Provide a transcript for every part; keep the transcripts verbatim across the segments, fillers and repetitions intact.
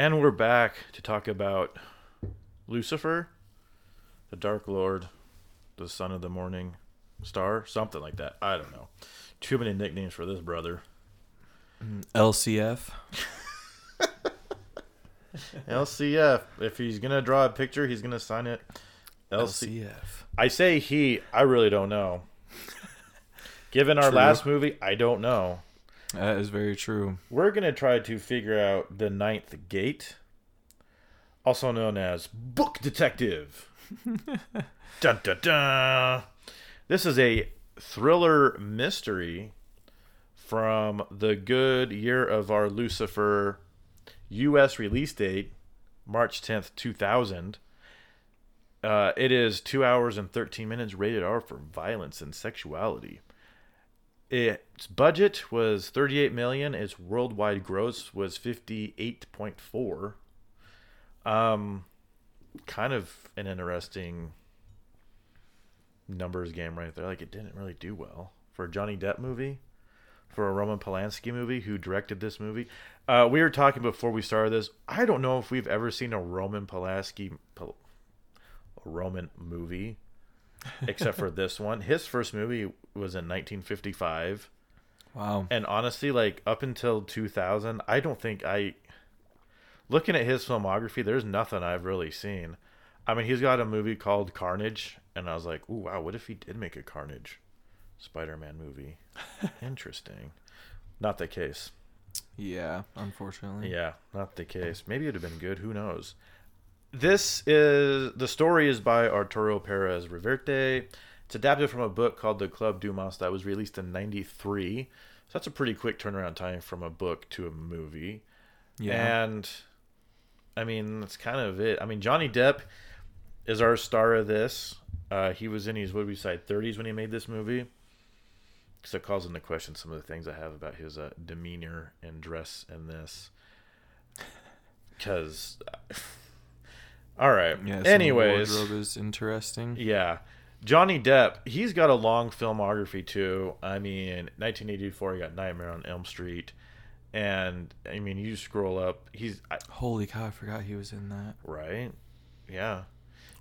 And we're back to talk about Lucifer, the Dark Lord, the Son of the Morning Star, something like that. I don't know. Too many nicknames for this brother. L C F. L C F. If he's going to draw a picture, he's going to sign it. L C F. I say he. I really don't know. Given our true. last movie, I don't know. That is very true. We're going to try to figure out The Ninth Gate, also known as Book Detective. Dun, dun, dun. This is a thriller mystery from the good year of our Lucifer, U S release date, March tenth, two thousand. Uh, it is two hours and thirteen minutes, rated R for violence and sexuality. Its budget was thirty-eight million dollars. Its worldwide gross was fifty-eight point four. Um, kind of an interesting numbers game right there. Like, it didn't really do well for a Johnny Depp movie, for a Roman Polanski movie, who directed this movie. Uh, we were talking before we started this. I don't know if we've ever seen a Roman Polanski Pol- a Roman movie. Except for this one. His first movie was in nineteen fifty-five. Wow. And honestly, like, up until two thousand, I don't think I... Looking at his filmography, there's nothing I've really seen. I mean, he's got a movie called Carnage, and I was like, ooh, wow, what if he did make a Carnage Spider-Man movie? Interesting. Not the case. Yeah, unfortunately. Yeah, not the case. Maybe it would have been good. Who knows? This is, the story is by Arturo Perez-Reverte. It's adapted from a book called The Club Dumas that was released in ninety-three. So that's a pretty quick turnaround time from a book to a movie. Yeah. And, I mean, that's kind of it. I mean, Johnny Depp is our star of this. Uh, he was in his, what would we say, thirties when he made this movie. So it calls into question some of the things I have about his uh, demeanor and dress in this. Because... All right. Yeah, anyways, the wardrobe is interesting. Yeah. Johnny Depp, he's got a long filmography too. I mean, nineteen eighty-four, he got Nightmare on Elm Street. And, I mean, you scroll up. He's I, Holy cow, I forgot he was in that. Right? Yeah. Wow.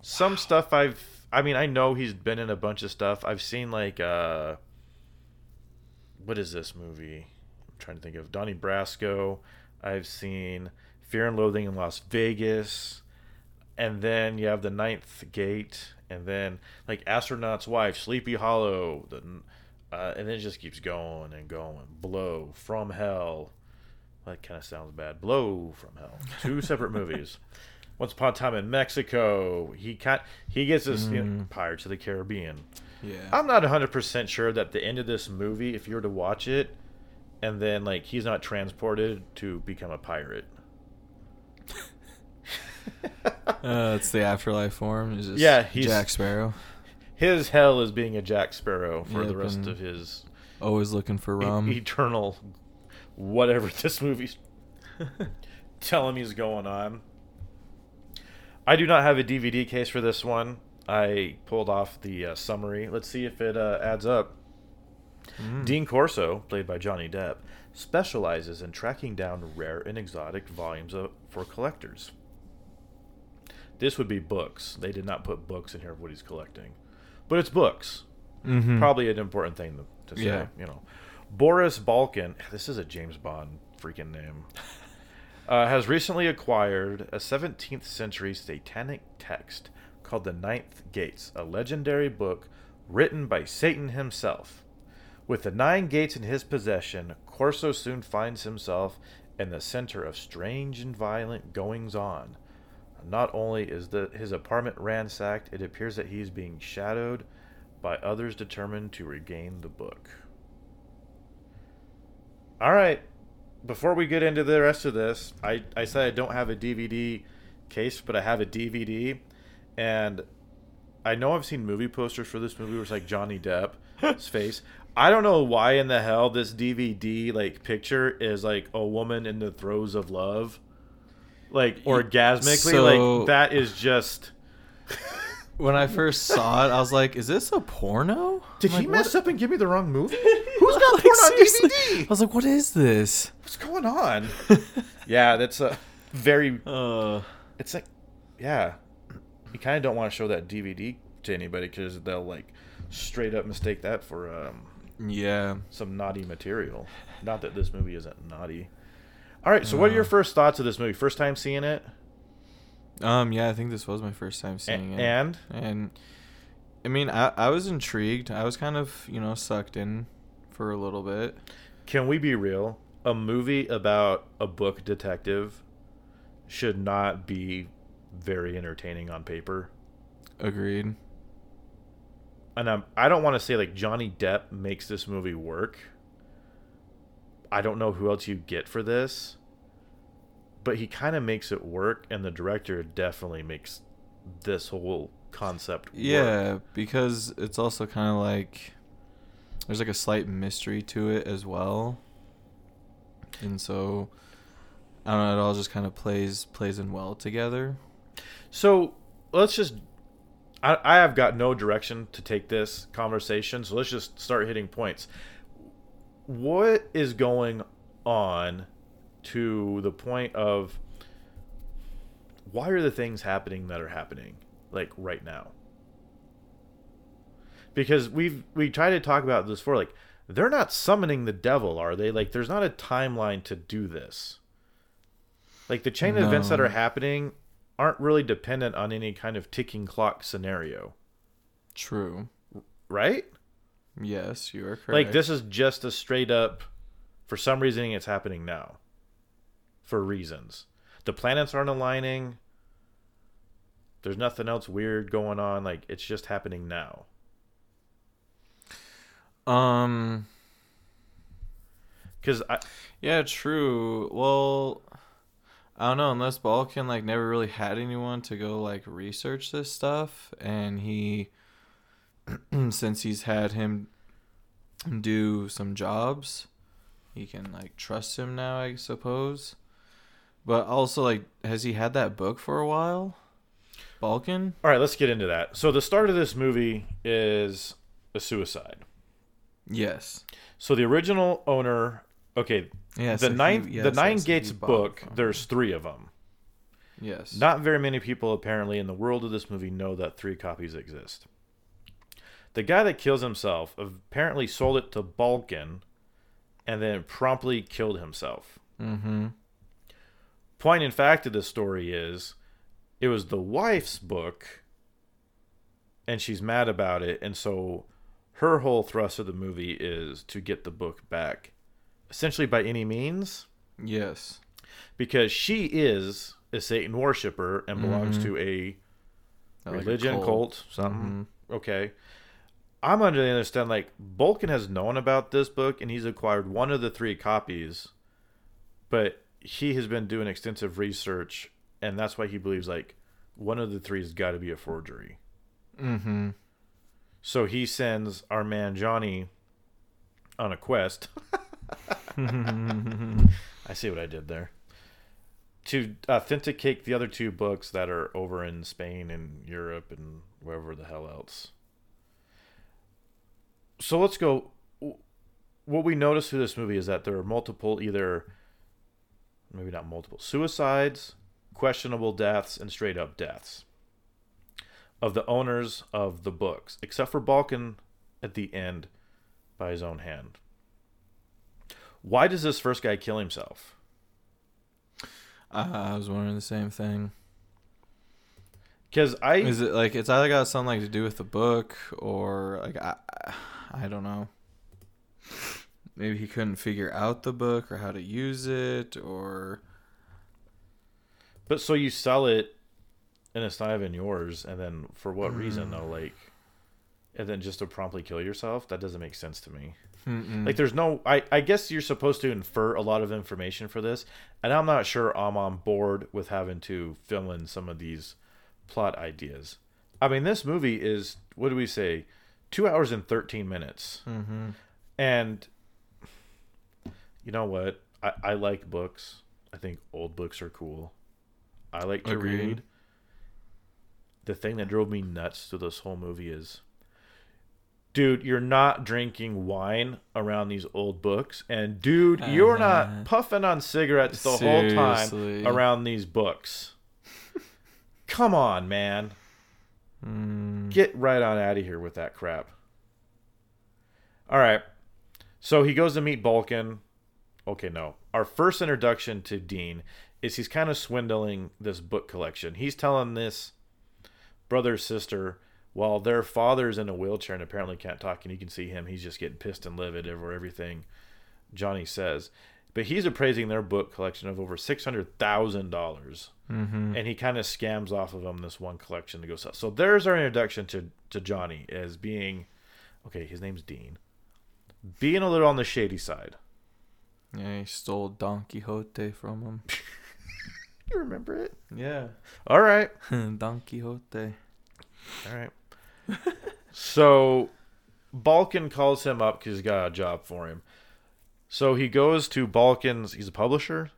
Some stuff I've... I mean, I know he's been in a bunch of stuff. I've seen, like, uh... what is this movie? I'm trying to think of. Donnie Brasco. I've seen Fear and Loathing in Las Vegas. And then you have The Ninth Gate, and then like Astronaut's Wife, Sleepy Hollow, the, uh, and then it just keeps going and going. Blow, From Hell. Well, that kind of sounds bad. Blow, From Hell. Two separate movies. Once Upon a Time in Mexico. He can't, he gets this mm. you know, Pirates of the Caribbean. Yeah, I'm not one hundred percent sure that the end of this movie, if you were to watch it, and then like he's not transported to become a pirate. Uh, it's the afterlife for him. He's just yeah, he's, Jack Sparrow. His hell is being a Jack Sparrow for yep, the rest of his... Always looking for rum. E- eternal whatever this movie's telling me is going on. I do not have a D V D case for this one. I pulled off the uh, summary. Let's see if it uh, adds up. Mm. Dean Corso, played by Johnny Depp, specializes in tracking down rare and exotic volumes of, for collectors. This would be books. They did not put books in here of what he's collecting. But it's books. Mm-hmm. Probably an important thing to, to say. Yeah. You know, Boris Balkan, this is a James Bond freaking name, uh, has recently acquired a seventeenth century satanic text called The Ninth Gates, a legendary book written by Satan himself. With the nine gates in his possession, Corso soon finds himself in the center of strange and violent goings-on. Not only is the, his apartment ransacked, it appears that he is being shadowed by others determined to regain the book. All right. Before we get into the rest of this, I, I said I don't have a D V D case, but I have a D V D. And I know I've seen movie posters for this movie where it's like Johnny Depp's face. I don't know why in the hell this D V D like picture is like a woman in the throes of love. Like, orgasmically, so, like, that is just... When I first saw it, I was like, is this a porno? Did I'm he like, mess what? up and give me the wrong movie? Who's got like, porn on D V D? I was like, what is this? What's going on? Yeah, that's a... very... Uh, it's like, yeah. You kind of don't want to show that D V D to anybody because they'll, like, straight up mistake that for um, yeah, some naughty material. Not that this movie isn't naughty. All right, so uh, what are your first thoughts of this movie? First time seeing it? Um, yeah, I think this was my first time seeing a- it. And? And, I mean, I, I was intrigued. I was kind of, you know, sucked in for a little bit. Can we be real? A movie about a book detective should not be very entertaining on paper. Agreed. And I'm, I don't want to say, like, Johnny Depp makes this movie work. I don't know who else you get for this. But he kind of makes it work, and the director definitely makes this whole concept work. Yeah, because it's also kind of like... There's, like, a slight mystery to it as well. And so... I don't know, it all just kind of plays plays in well together. So, let's just... I, I have got no direction to take this conversation, so let's just start hitting points. What is going on to the point of why are the things happening that are happening, like, right now? Because we've we try to talk about this before, like, they're not summoning the devil, are they? Like, there's not a timeline to do this. Like, the chain of no. events that are happening aren't really dependent on any kind of ticking clock scenario. True. Right? Yes, you are correct. Like, this is just a straight up, for some reason, it's happening now. For reasons. The planets aren't aligning. There's nothing else weird going on. Like, it's just happening now. Um. Because I. Yeah, true. Well. I don't know, unless Balkan, like, never really had anyone to go, like, research this stuff. And he, since he's had him do some jobs, he can, like, trust him now, I suppose. But also, like, has he had that book for a while? Balkan? All right, let's get into that. So the start of this movie is a suicide. Yes. So the original owner... Okay, yes, the Ninth you, yes, the Nine Gates book, there's three of them. Yes. Not very many people, apparently, in the world of this movie know that three copies exist. The guy that kills himself apparently sold it to Balkan and then promptly killed himself. Mm-hmm. Point in fact of this story is it was the wife's book, and she's mad about it, and so her whole thrust of the movie is to get the book back. Essentially by any means. Yes. Because she is a Satan worshiper and belongs mm-hmm. to a like religion, a cult. cult, something. Mm-hmm. Okay. I'm under the understanding, like, Balkan has known about this book and he's acquired one of the three copies, but he has been doing extensive research, and that's why he believes, like, one of the three has got to be a forgery. Mm-hmm. So he sends our man Johnny on a quest... I see what I did there. To authenticate the other two books that are over in Spain and Europe and wherever the hell else. So let's go. What we notice through this movie is that there are multiple, either maybe not multiple, suicides, questionable deaths, and straight up deaths of the owners of the books, except for Balkan at the end by his own hand. Why does this first guy kill himself? Uh, I was wondering the same thing. Because I... Is it like, it's either got something like to do with the book or like, I, I don't know. Maybe he couldn't figure out the book or how to use it or... But so you sell it and it's not even yours, and then for what mm. reason though? Like, and then just to promptly kill yourself? That doesn't make sense to me. Mm-mm. Like, there's no... I, I guess you're supposed to infer a lot of information for this, and I'm not sure I'm on board with having to fill in some of these plot ideas. I mean, this movie is, what do we say, two hours and thirteen minutes. Mm-hmm. And you know what? I, I like books. I think old books are cool. I like to Agreed. read. The thing that drove me nuts through this whole movie is dude, you're not drinking wine around these old books. And, dude, you're uh, not puffing on cigarettes the seriously. whole time around these books. Come on, man. Mm. Get right on out of here with that crap. All right. So he goes to meet Balkan. Okay, no. Our first introduction to Dean is he's kind of swindling this book collection. He's telling this brother, sister, while their father's in a wheelchair and apparently can't talk, and you can see him, he's just getting pissed and livid over everything Johnny says. But he's appraising their book collection of over six hundred thousand dollars. Mm-hmm. And he kind of scams off of them this one collection to go sell. So there's our introduction to, to Johnny as being, okay, his name's Dean, being a little on the shady side. Yeah, he stole Don Quixote from him. You remember it? Yeah. All right. Don Quixote. All right. So Balkan calls him up because he's got a job for him. So he goes to Balkan's. He's a publisher.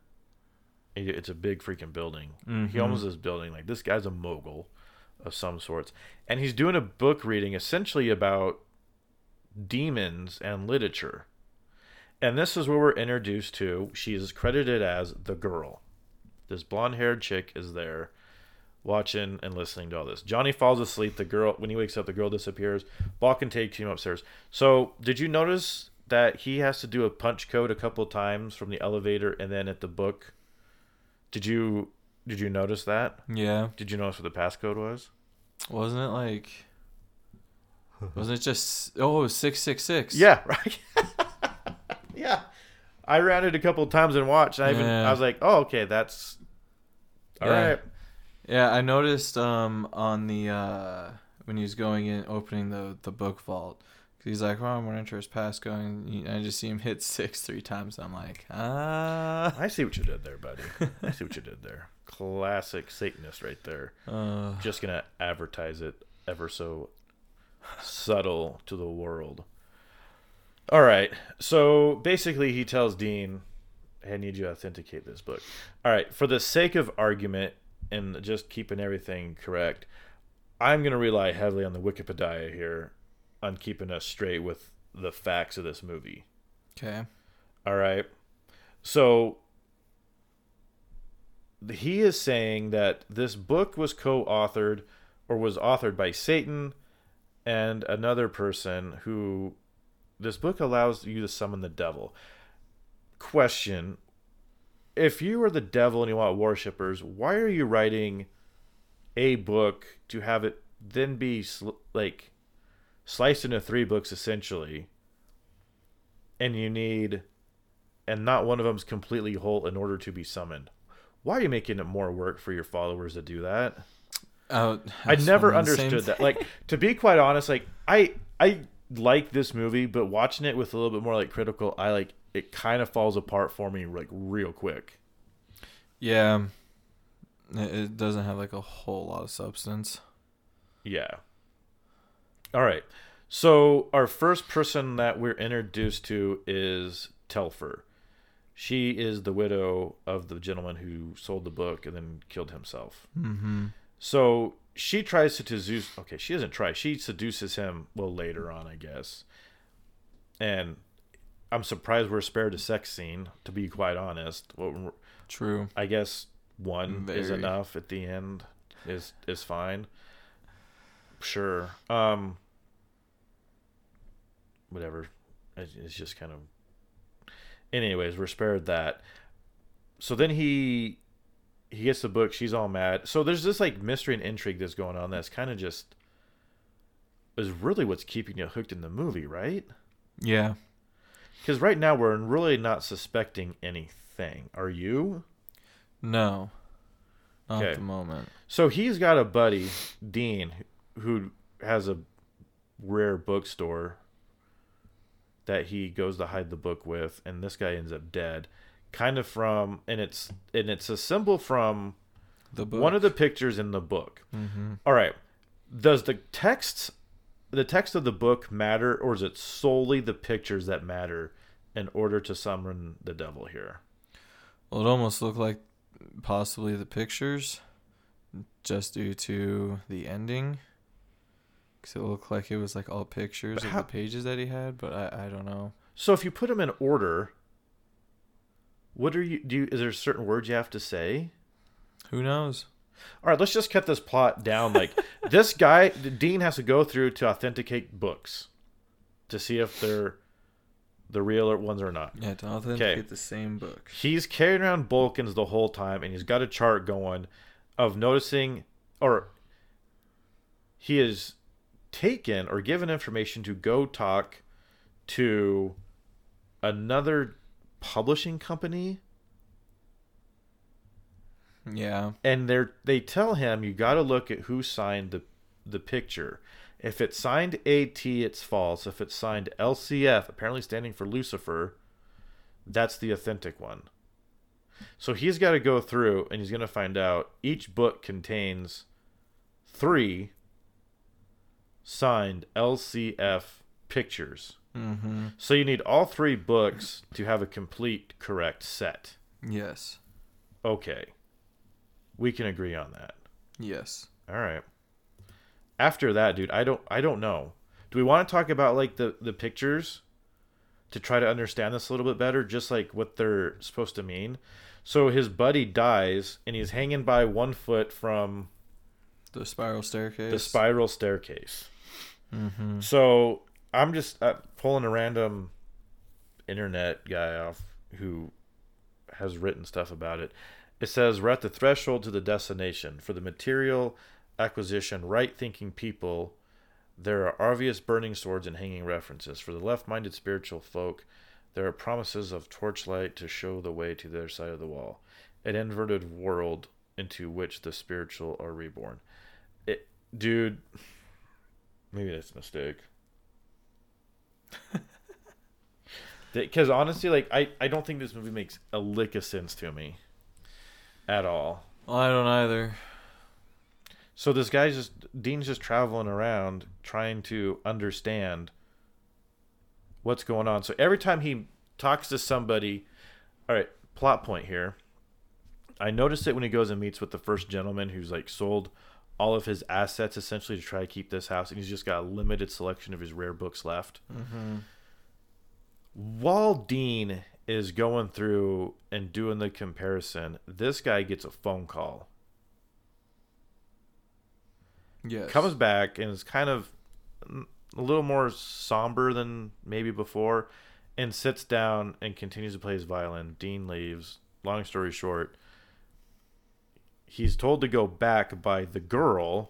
It's a big freaking building. Mm-hmm. He owns this building. Like, this guy's a mogul of some sorts. And he's doing a book reading essentially about demons and literature. And this is where we're introduced to, she is credited as the girl. This blonde-haired chick is there watching and listening to all this. Johnny falls asleep. The girl, when he wakes up, the girl disappears. Balkan takes him upstairs. So did you notice that he has to do a punch code a couple times from the elevator and then at the book? Did you did you notice that? Yeah. Did you notice what the passcode was? Wasn't it like... wasn't it just... oh, it was six six six. Yeah, right. Yeah. I ran it a couple times and watched. I even yeah. I was like, oh, okay, that's... all yeah. right. Yeah, I noticed um, on the... Uh, when he was going in, opening the, the book vault, he's like, well, I'm going to enter his passcode. And I just see him hit six three times. I'm like, ah. I see what you did there, buddy. I see what you did there. Classic Satanist right there. Uh, just going to advertise it ever so subtle to the world. All right. So basically he tells Dean, hey, I need you to authenticate this book. All right. For the sake of argument and just keeping everything correct, I'm going to rely heavily on the Wikipedia here on keeping us straight with the facts of this movie. Okay. All right. So he is saying that this book was co-authored or was authored by Satan and another person who... this book allows you to summon the devil. Question. If you are the devil and you want worshippers, why are you writing a book to have it then be sl- like sliced into three books essentially? And you need, and not one of them is completely whole in order to be summoned. Why are you making it more work for your followers to do that? Oh, I never understood that. Like, to be quite honest, like I, I, like this movie, but watching it with a little bit more like critical eye, like it kind of falls apart for me like real quick. Yeah, it doesn't have like a whole lot of substance. Yeah. All right, so our first person that we're introduced to is Telfer. She is the widow of the gentleman who sold the book and then killed himself. Mm-hmm. So she tries to seduce... okay, she doesn't try. She seduces him, well, later on, I guess. And I'm surprised we're spared a sex scene, to be quite honest. Well, true. I guess one Very. is enough at the end is is fine. Sure. Um. Whatever. It's just kind of... anyways, we're spared that. So then he... he gets the book. She's all mad. So there's this like mystery and intrigue that's going on. That's kind of just is really what's keeping you hooked in the movie, right? Yeah. Because right now we're really not suspecting anything. Are you? No. Not okay. At the moment. So he's got a buddy, Dean, who has a rare bookstore that he goes to hide the book with, and this guy ends up dead. Kind of from, and it's and it's a symbol from the book. One of the pictures in the book. Mm-hmm. All right, does the text, the text of the book matter, or is it solely the pictures that matter in order to summon the devil here? Well, it almost looked like possibly the pictures, just due to the ending. because it looked like it was like all pictures how, of the pages that he had, but I, I don't know. So if you put them in order, what are you do? You, is there certain words you have to say? Who knows? All right, let's just cut this plot down. Like this guy, Dean has to go through to authenticate books to see if they're the real ones or not. Yeah, to authenticate okay. the same book. He's carrying around Balkans the whole time, and he's got a chart going of noticing, or he is taken or given information to go talk to another publishing company. Yeah. And they they tell him, you got to look at who signed the the picture. If it's signed A T, it's false. If it's signed L C F, apparently standing for Lucifer, that's the authentic one. So he's got to go through, and he's going to find out each book contains three signed L C F pictures. Mm-hmm. So you need all three books to have a complete, correct set. Yes. Okay. We can agree on that. Yes. All right. After that, dude, I don't I don't know. Do we want to talk about like the, the pictures to try to understand this a little bit better, just like what they're supposed to mean? So his buddy dies and he's hanging by one foot from the spiral staircase. The spiral staircase. Mm-hmm. So I'm just uh, pulling a random internet guy off who has written stuff about it. It says we're at the threshold to the destination for the material acquisition, right-thinking people. There are obvious burning swords and hanging references. For the left-minded spiritual folk, there are promises of torchlight to show the way to their side of the wall, an inverted world into which the spiritual are reborn. It, dude, maybe that's a mistake. Because honestly, like I, I don't think this movie makes a lick of sense to me at all. Well, I don't either. So this guy's just, Dean's just traveling around trying to understand what's going on. So every time he talks to somebody, all right, plot point here. I noticed it when he goes and meets with the first gentleman who's like sold all of his assets essentially to try to keep this house. And he's just got a limited selection of his rare books left. Mm-hmm. While Dean is going through and doing the comparison, this guy gets a phone call. Yes. Comes back and is kind of a little more somber than maybe before and sits down and continues to play his violin. Dean leaves. Long story short, he's told to go back by the girl.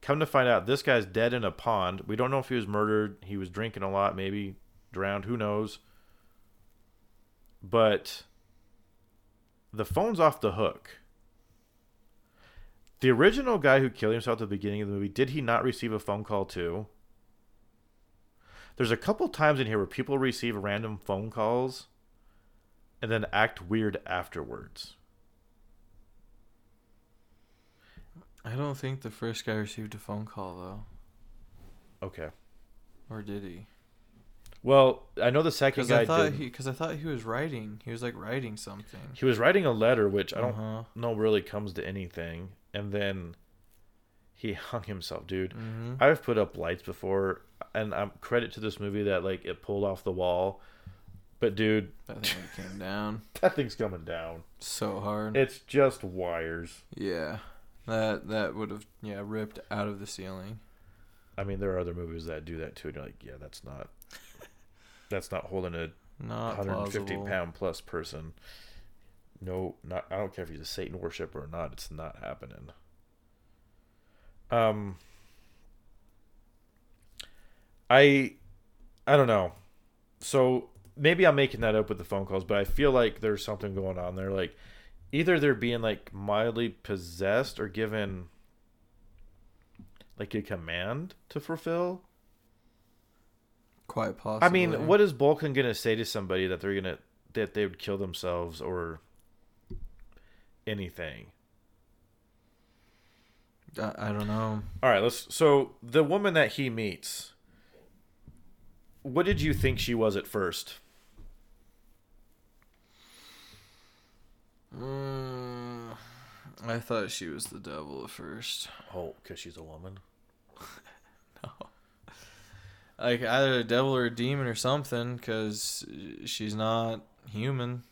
Come to find out, this guy's dead in a pond. We don't know if he was murdered. He was drinking a lot, maybe drowned. Who knows? But the phone's off the hook. The original guy who killed himself at the beginning of the movie, did he not receive a phone call too? There's a couple times in here where people receive random phone calls and then act weird afterwards. I don't think the first guy received a phone call, though. Okay. Or did he? Well, I know the second guy did. Because I thought he was writing. He was, like, writing something. He was writing a letter, which I don't uh-huh. know really comes to anything. And then he hung himself, dude. Mm-hmm. I've put up lights before, and I'm credit to this movie that like it pulled off the wall. But dude, that thing came down. That thing's coming down so hard. It's just wires. Yeah, that that would have yeah ripped out of the ceiling. I mean, there are other movies that do that too. And you're like, yeah, that's not that's not holding a not one hundred fifty plausible. Pound plus person. No, not. I don't care if he's a Satan worshiper or not. It's not happening. Um, I, I don't know. So maybe I'm making that up with the phone calls, but I feel like there's something going on there. Like either they're being like mildly possessed or given like a command to fulfill. Quite possibly. I mean, what is Balkan gonna say to somebody that they're gonna that they would kill themselves or anything? I, I don't know. All right, let's. So the woman that he meets, what did you think she was at first? Mm, I thought she was the devil at first. Oh, because she's a woman. like either a devil or a demon or something, because she's not human.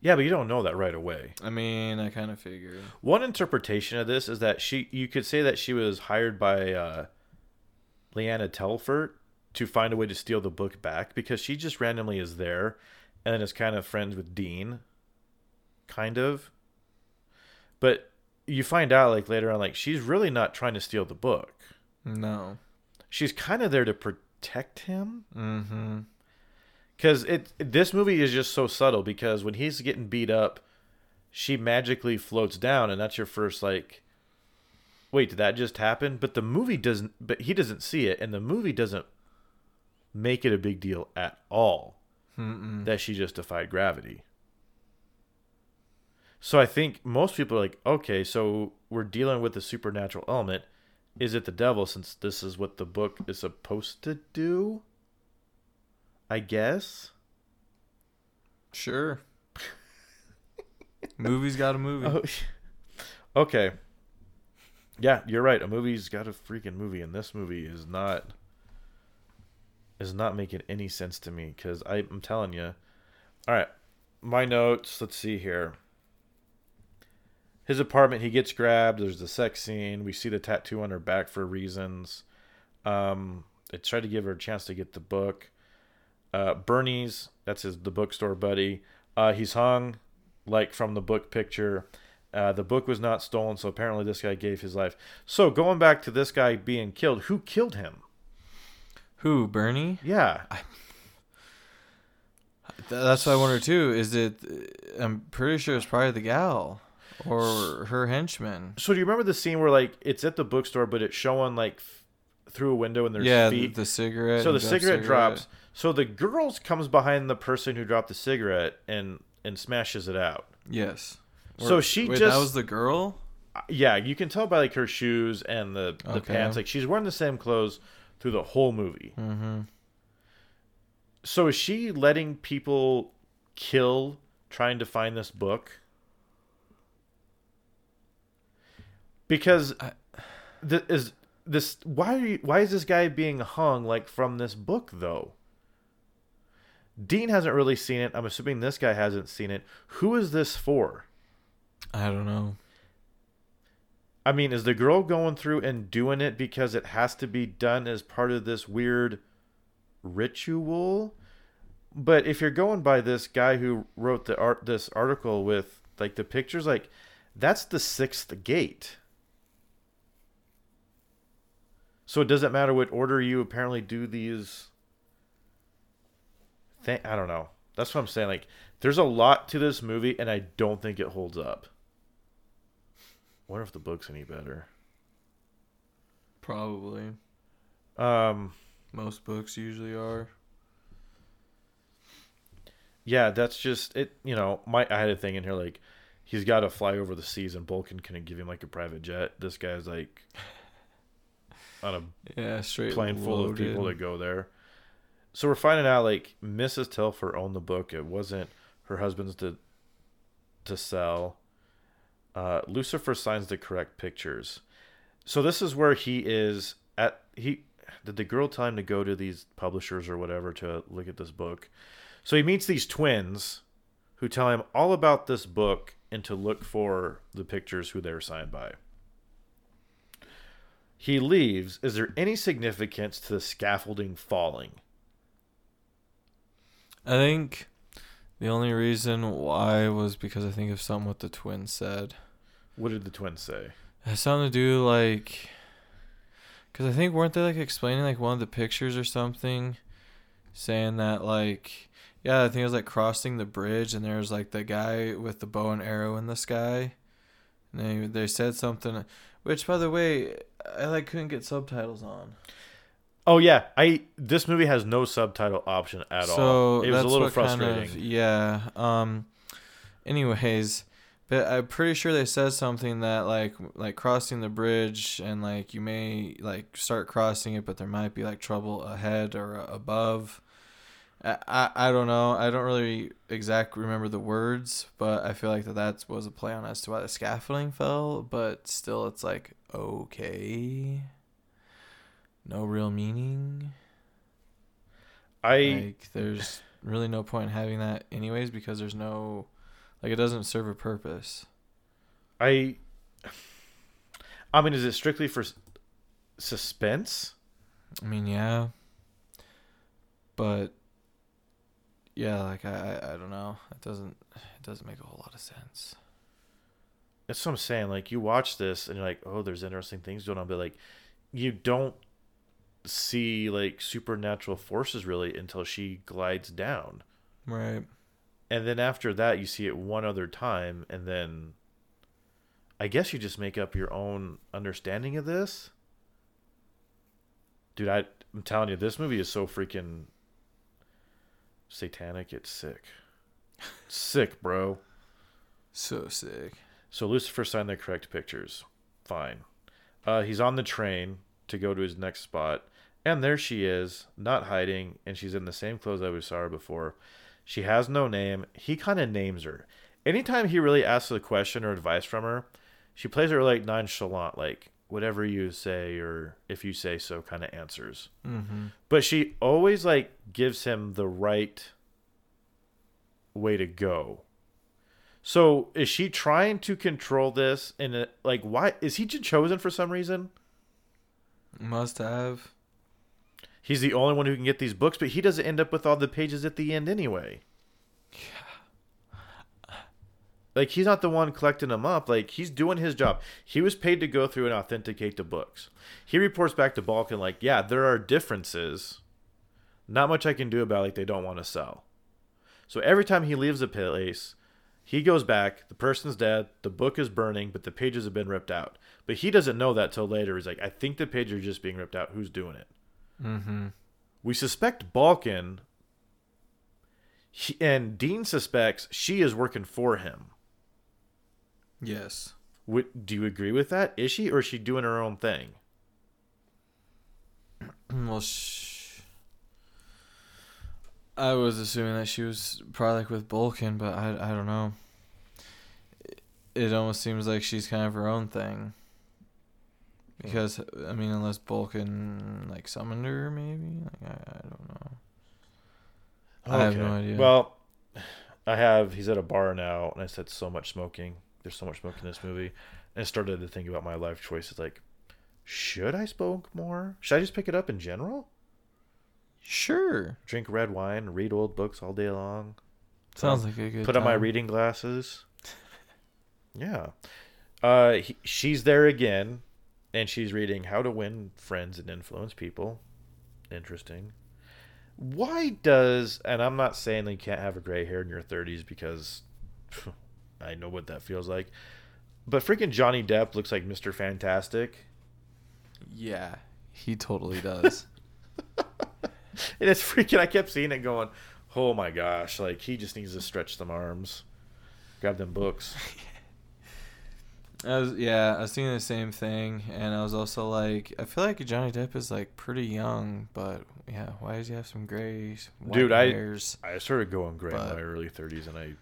Yeah, but you don't know that right away. I mean, I kind of figured. One interpretation of this is that she, you could say that she was hired by uh, Leanna Telfer to find a way to steal the book back, because she just randomly is there and then is kind of friends with Dean. Kind of. But you find out like later on, like she's really not trying to steal the book. No. She's kind of there to protect him. Mm-hmm. Because it, this movie is just so subtle, because when he's getting beat up, she magically floats down, and that's your first, like, wait, did that just happen? But the movie doesn't, but he doesn't see it, and the movie doesn't make it a big deal at all. Mm-mm. That she just defied gravity. So I think most people are like, okay, so we're dealing with the supernatural element. Is it the devil, since this is what the book is supposed to do? I guess. Sure. Movie's got a movie. Oh, okay. Yeah, you're right. A movie's got a freaking movie, and this movie is not is not making any sense to me, because I'm telling you. All right, my notes. Let's see here. His apartment, he gets grabbed. There's the sex scene. We see the tattoo on her back for reasons. Um, they tried to give her a chance to get the book. Uh, Bernie's, that's his the bookstore buddy. Uh, he's hung, like from the book picture. Uh, the book was not stolen, so apparently this guy gave his life. So going back to this guy being killed, who killed him? Who, Bernie? Yeah, I, that's what I wonder too. Is it? I'm pretty sure it's probably the gal or her henchman. So do you remember the scene where like it's at the bookstore, but it's showing like f- through a window and there's yeah, feet. The, the cigarette. So the cigarette, cigarette drops. So the girls comes behind the person who dropped the cigarette and, and smashes it out. Yes. So or, she wait, just... Wait, that was the girl? Yeah, you can tell by like her shoes and the, the okay. pants. Like she's wearing the same clothes through the whole movie. Mm-hmm. So is she letting people kill trying to find this book? Because I... th- is this why are you, why is this guy being hung like from this book though? Dean hasn't really seen it. I'm assuming this guy hasn't seen it. Who is this for? I don't know. I mean, is the girl going through and doing it because it has to be done as part of this weird ritual? But if you're going by this guy who wrote the art, this article with like the pictures, like that's the sixth gate. So it doesn't matter what order you apparently do these. Thing, I don't know. That's what I'm saying. Like, there's a lot to this movie, and I don't think it holds up. I wonder if the book's any better. Probably. Um, most books usually are. Yeah, that's just it. You know, my I had a thing in here like, he's got to fly over the seas, and Balkan couldn't give him like a private jet. This guy's like on a yeah, straight plane loaded. Full of people to go there. So we're finding out, like, Missus Telfer owned the book. It wasn't her husband's to to sell. Uh, Lucifer signs the correct pictures. So this is where he is at. He did the girl tell him to go to these publishers or whatever to look at this book. So he meets these twins who tell him all about this book and to look for the pictures who they're signed by. He leaves. Is there any significance to the scaffolding falling? I think the only reason why was because I think of something what the twins said. What did the twins say? It had something to do like, because I think weren't they like explaining like one of the pictures or something, saying that like yeah I think it was like crossing the bridge and there was like the guy with the bow and arrow in the sky, and they they said something, which by the way I like couldn't get subtitles on. Oh yeah, I this movie has no subtitle option at so all. It was a little frustrating. Kind of, yeah. Um. Anyways, but I'm pretty sure they said something that like like crossing the bridge and like you may like start crossing it, but there might be like trouble ahead or above. I I, I don't know. I don't really exactly remember the words, but I feel like that that was a play on as to why the scaffolding fell. But still, it's like okay. No real meaning. I like, there's really no point in having that anyways, because there's no, like, it doesn't serve a purpose. I I mean, is it strictly for s- suspense? I mean, yeah. But yeah, like I, I, I don't know. It doesn't it doesn't make a whole lot of sense. That's what I'm saying. Like, you watch this and you're like, oh, there's interesting things going on, but like, you don't see like supernatural forces really until she glides down. Right. And then after that you see it one other time, and then I guess you just make up your own understanding of this. Dude, I, I'm telling you, this movie is so freaking satanic, it's sick. Sick, bro. So sick. So Lucifer signed the correct pictures. Fine. Uh, he's on the train to go to his next spot, and there she is, not hiding, and she's in the same clothes that we saw her before. She has no name. He kind of names her. Anytime he really asks a question or advice from her, she plays it like nonchalant, like whatever you say or if you say so kind of answers. Mm-hmm. But she always like gives him the right way to go. So is she trying to control this? And like, why is he chosen for some reason? Must have. He's the only one who can get these books, but he doesn't end up with all the pages at the end anyway. Like, he's not the one collecting them up. Like, he's doing his job. He was paid to go through and authenticate the books. He reports back to Balkan, like, yeah, there are differences. Not much I can do about it. Like, they don't want to sell. So every time he leaves a place, he goes back. The person's dead. The book is burning, but the pages have been ripped out. But he doesn't know that till later. He's like, I think the pages are just being ripped out. Who's doing it? Mm-hmm. We suspect Balkan, he, and Dean suspects she is working for him. Yes. What, do you agree with that? Is she, or is she doing her own thing? Well, she, I was assuming that she was probably like with Balkan, but I I don't know. It, it almost seems like she's kind of her own thing. Because, I mean, unless Balkan like summoned her, maybe? Like, I, I don't know. Okay. I have no idea. Well, I have. He's at a bar now, and I said so much smoking. There's so much smoke in this movie. And I started to think about my life choices. Like, should I smoke more? Should I just pick it up in general? Sure. Drink red wine, read old books all day long. Sounds um, like a good Put time. On my reading glasses. Yeah. Uh, he, she's there again, and she's reading How to Win Friends and Influence People. Interesting. Why does, and I'm not saying that you can't have a gray hair in your thirties, because phew, I know what that feels like, but freaking Johnny Depp looks like Mister Fantastic. Yeah, he totally does. And it's freaking, I kept seeing it going, oh my gosh, like he just needs to stretch them arms. Grab them books. I was, yeah, I was thinking the same thing, and I was also like, I feel like Johnny Depp is like pretty young, but yeah, why does he have some grays? Dude, I hairs? I started going gray but, in my early thirties, and I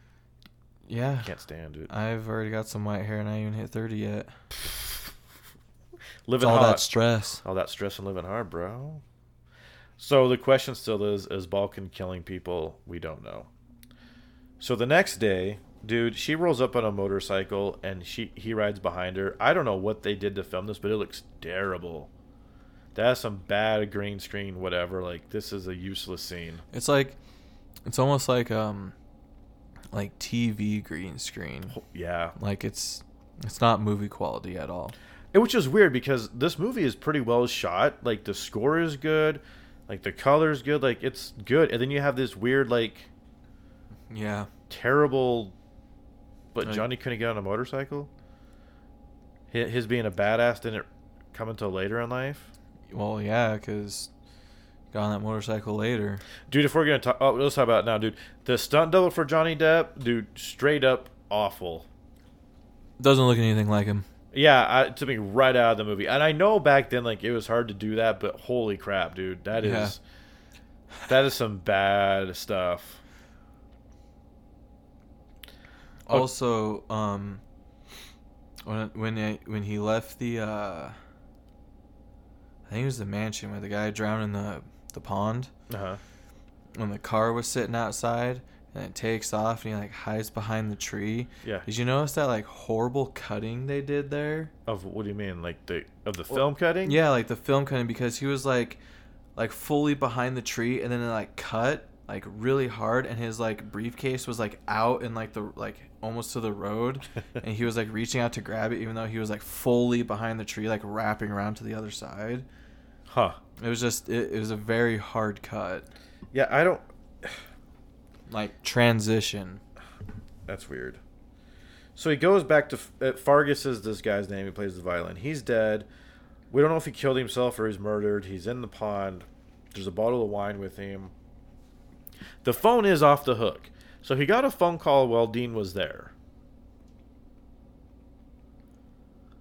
yeah can't stand it. I've already got some white hair, and I ain't even hit thirty yet. Living it's all hard. That stress, all that stress, and living hard, bro. So the question still is: Is Balkan killing people? We don't know. So the next day. Dude, she rolls up on a motorcycle, and she he rides behind her. I don't know what they did to film this, but it looks terrible. That's some bad green screen, whatever. Like, this is a useless scene. It's like, it's almost like um, like T V green screen. Yeah, like it's it's not movie quality at all. It, which is weird because this movie is pretty well shot. Like the score is good, like the color's good, like it's good. And then you have this weird like, yeah, terrible. But Johnny couldn't get on a motorcycle? His being a badass didn't come until later in life? Well, yeah, because he got on that motorcycle later. Dude, if we're going to talk... Oh, let's talk about it now, dude. The stunt double for Johnny Depp, dude, straight up awful. Doesn't look anything like him. Yeah, I, it took me right out of the movie. And I know back then like it was hard to do that, but holy crap, dude. That is, yeah. That is some bad stuff. Also, um, when when I, when he left the, uh, I think it was the mansion where the guy drowned in the, the pond. Uh huh. when the car was sitting outside and it takes off and he like hides behind the tree. Yeah. Did you notice that like horrible cutting they did there? Of what do you mean, like the of the film well, cutting? Yeah, like the film cutting, because he was like like fully behind the tree and then it like cut like really hard and his like briefcase was like out and like the like almost to the road and he was like reaching out to grab it even though he was like fully behind the tree like wrapping around to the other side. Huh. It was just it, it was a very hard cut. Yeah, I don't like transition. That's weird. So he goes back to uh, Fargus is this guy's name. He plays the violin. He's dead. We don't know if he killed himself or he's murdered. He's in the pond. There's a bottle of wine with him. The phone is off the hook. So he got a phone call while Dean was there.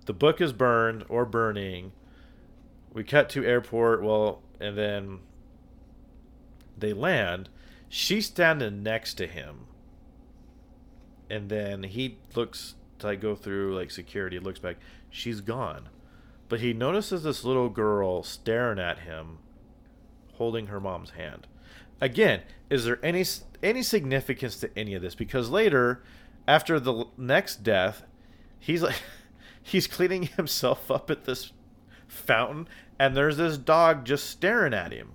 The book is burned or burning. We cut to airport. Well, and then they land. She's standing next to him. And then he looks to like, go through like security, looks back. She's gone. But he notices this little girl staring at him, holding her mom's hand. Again, is there any any significance to any of this? Because later, after the next death, he's like he's cleaning himself up at this fountain, and there's this dog just staring at him.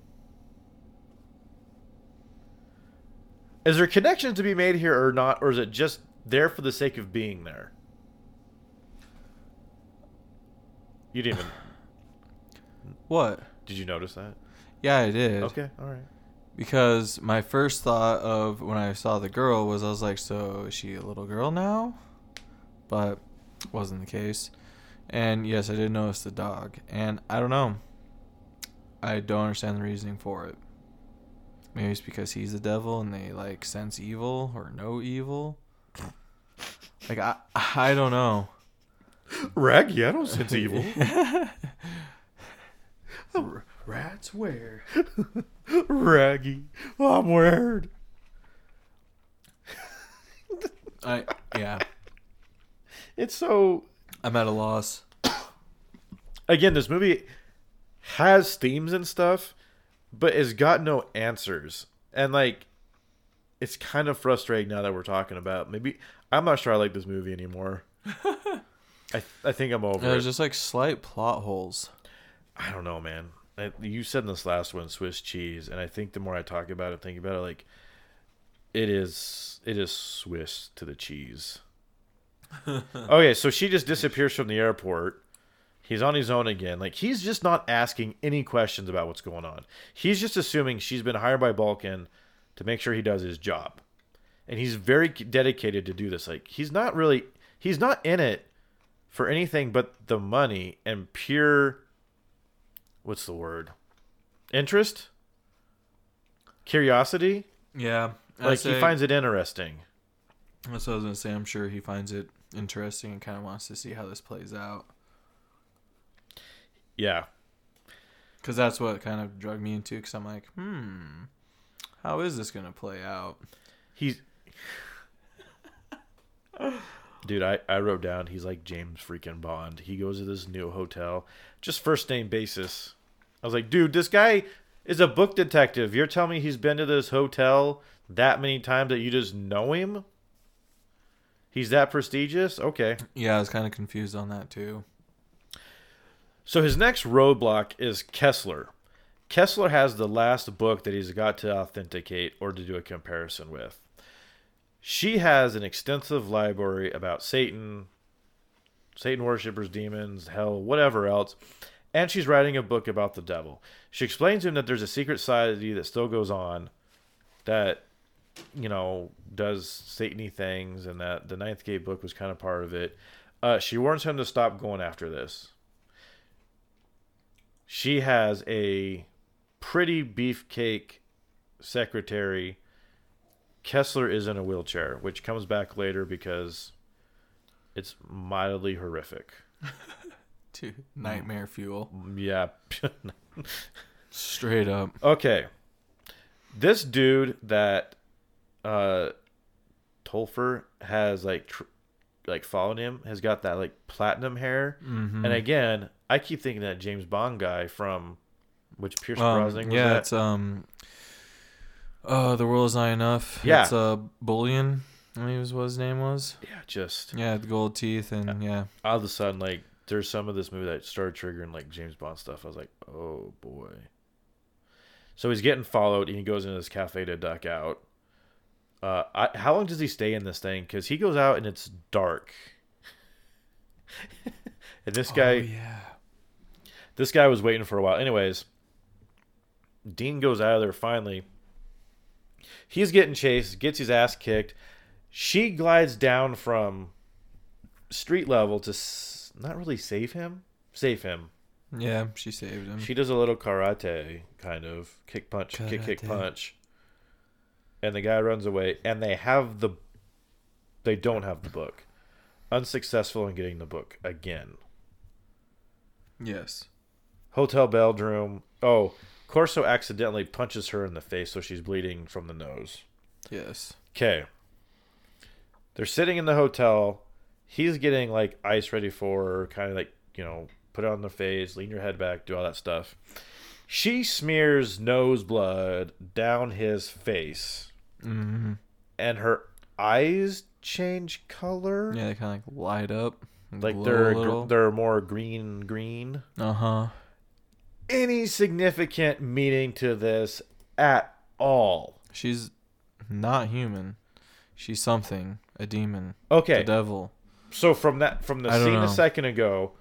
Is there connections to be made here or not, or is it just there for the sake of being there? You didn't even... What? Did you notice that? Yeah, I did. Okay, all right. Because my first thought of when I saw the girl was I was like, so is she a little girl now? But wasn't the case. And yes, I did notice the dog. And I don't know. I don't understand the reasoning for it. Maybe it's because he's the devil and they like sense evil or no evil. Like I, I don't know. Raggy, I don't sense evil. R- rats weird. Raggy, I'm weird. I yeah. It's so. I'm at a loss. Again, this movie has themes and stuff, but it's got no answers. And, like, it's kind of frustrating now that we're talking about. Maybe, I'm not sure I like this movie anymore. I th- I think I'm over yeah, there's it. There's just, like, slight plot holes. I don't know, man. I, you said in this last one, Swiss cheese. And I think the more I talk about it, think about it, like, it is, it is Swiss to the cheese. Okay, so she just disappears from the airport. He's on his own again. Like, he's just not asking any questions about what's going on. He's just assuming she's been hired by Balkan to make sure he does his job. And he's very dedicated to do this. Like, he's not really... He's not in it for anything but the money and pure... What's the word? Interest? Curiosity? Yeah. I'd like, say, he finds it interesting. That's what I was going to say. I'm sure he finds it interesting and kind of wants to see how this plays out. Yeah. Because that's what kind of drug me into, because I'm like, hmm, how is this going to play out? He's... Dude, I, I wrote down, he's like James freaking Bond. He goes to this new hotel, just first name basis. I was like, dude, this guy is a book detective. You're telling me he's been to this hotel that many times that you just know him? He's that prestigious? Okay. Yeah, I was kind of confused on that, too. So his next roadblock is Kessler. Kessler has the last book that he's got to authenticate or to do a comparison with. She has an extensive library about Satan, Satan worshippers, demons, hell, whatever else, and she's writing a book about the devil. She explains to him that there's a secret society that still goes on that, you know, does Satan-y things, and that the Ninth Gate book was kind of part of it. Uh, she warns him to stop going after this. She has a pretty beefcake secretary. Kessler is in a wheelchair, which comes back later because it's mildly horrific. Dude, nightmare fuel. Yeah. Straight up. Okay. This dude that uh, Telfer has, like... Tr- like following him has got that like platinum hair. Mm-hmm. And again, I keep thinking that James Bond guy from which Pierce um, Brosnan was yeah that? It's um Oh, The World Is Not Enough. Yeah. It's uh, Bullion, I think was what his name was. Yeah, just. Yeah, the gold teeth and, uh, yeah. All of a sudden, like, there's some of this movie that started triggering, like, James Bond stuff. I was like, oh, boy. So he's getting followed, and he goes into this cafe to duck out. Uh, I, how long does he stay in this thing? Because he goes out, and it's dark. And this guy... Oh, yeah. This guy was waiting for a while. Anyways, Dean goes out of there finally. He's getting chased, gets his ass kicked. She glides down from street level to s- not really save him. Save him. Yeah, she saved him. She does a little karate kind of kick punch, karate. kick, kick punch. And the guy runs away. And they have the... They don't have the book. Unsuccessful in getting the book again. Yes. Hotel bedroom. Oh, Corso accidentally punches her in the face, so she's bleeding from the nose. Yes. Okay. They're sitting in the hotel. He's getting, like, ice ready for her, kind of like, you know, put it on the face, lean your head back, do all that stuff. She smears nose blood down his face. Mm-hmm. And her eyes change color. Yeah, they kind of, like, light up. Like, they're, gr- they're more green, green. Uh-huh. Any significant meaning to this at all? She's not human. She's something. A demon. Okay. The devil. So from that, from the I scene a second ago,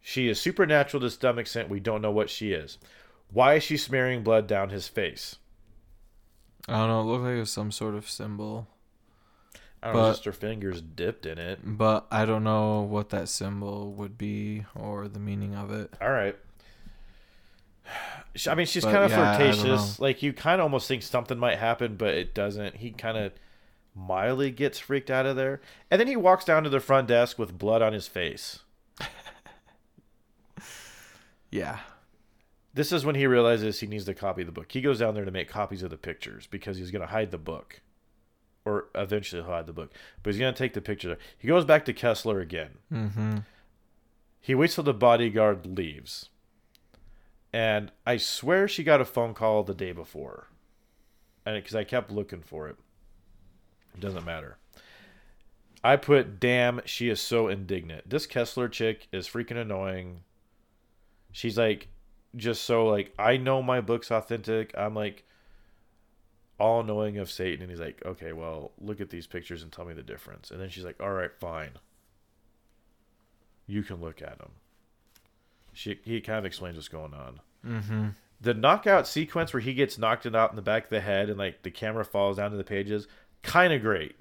she is supernatural to stomach scent. We don't know what she is. Why is she smearing blood down his face? I don't know. It looked like it was some sort of symbol. I don't but, know, just her fingers dipped in it. But I don't know what that symbol would be or the meaning of it. All right. I mean, she's but, kind of yeah, flirtatious. Like, you kind of almost think something might happen, but it doesn't. He kind of mildly gets freaked out of there. And then he walks down to the front desk with blood on his face. Yeah. This is when he realizes he needs to copy the book. He goes down there to make copies of the pictures because he's going to hide the book. Or eventually he'll hide the book. But he's going to take the picture. He goes back to Kessler again. Mm-hmm. He waits till the bodyguard leaves. And I swear she got a phone call the day before. And because I kept looking for it. It doesn't matter. I put, damn, she is so indignant. This Kessler chick is freaking annoying. She's like, just so like, I know my book's authentic. I'm like, all-knowing of Satan, and he's like, okay, well, look at these pictures and tell me the difference. And then she's like, all right, fine. You can look at them. She, he kind of explains what's going on. Mm-hmm. The knockout sequence where he gets knocked out in the back of the head and, like, the camera falls down to the pages, kind of great.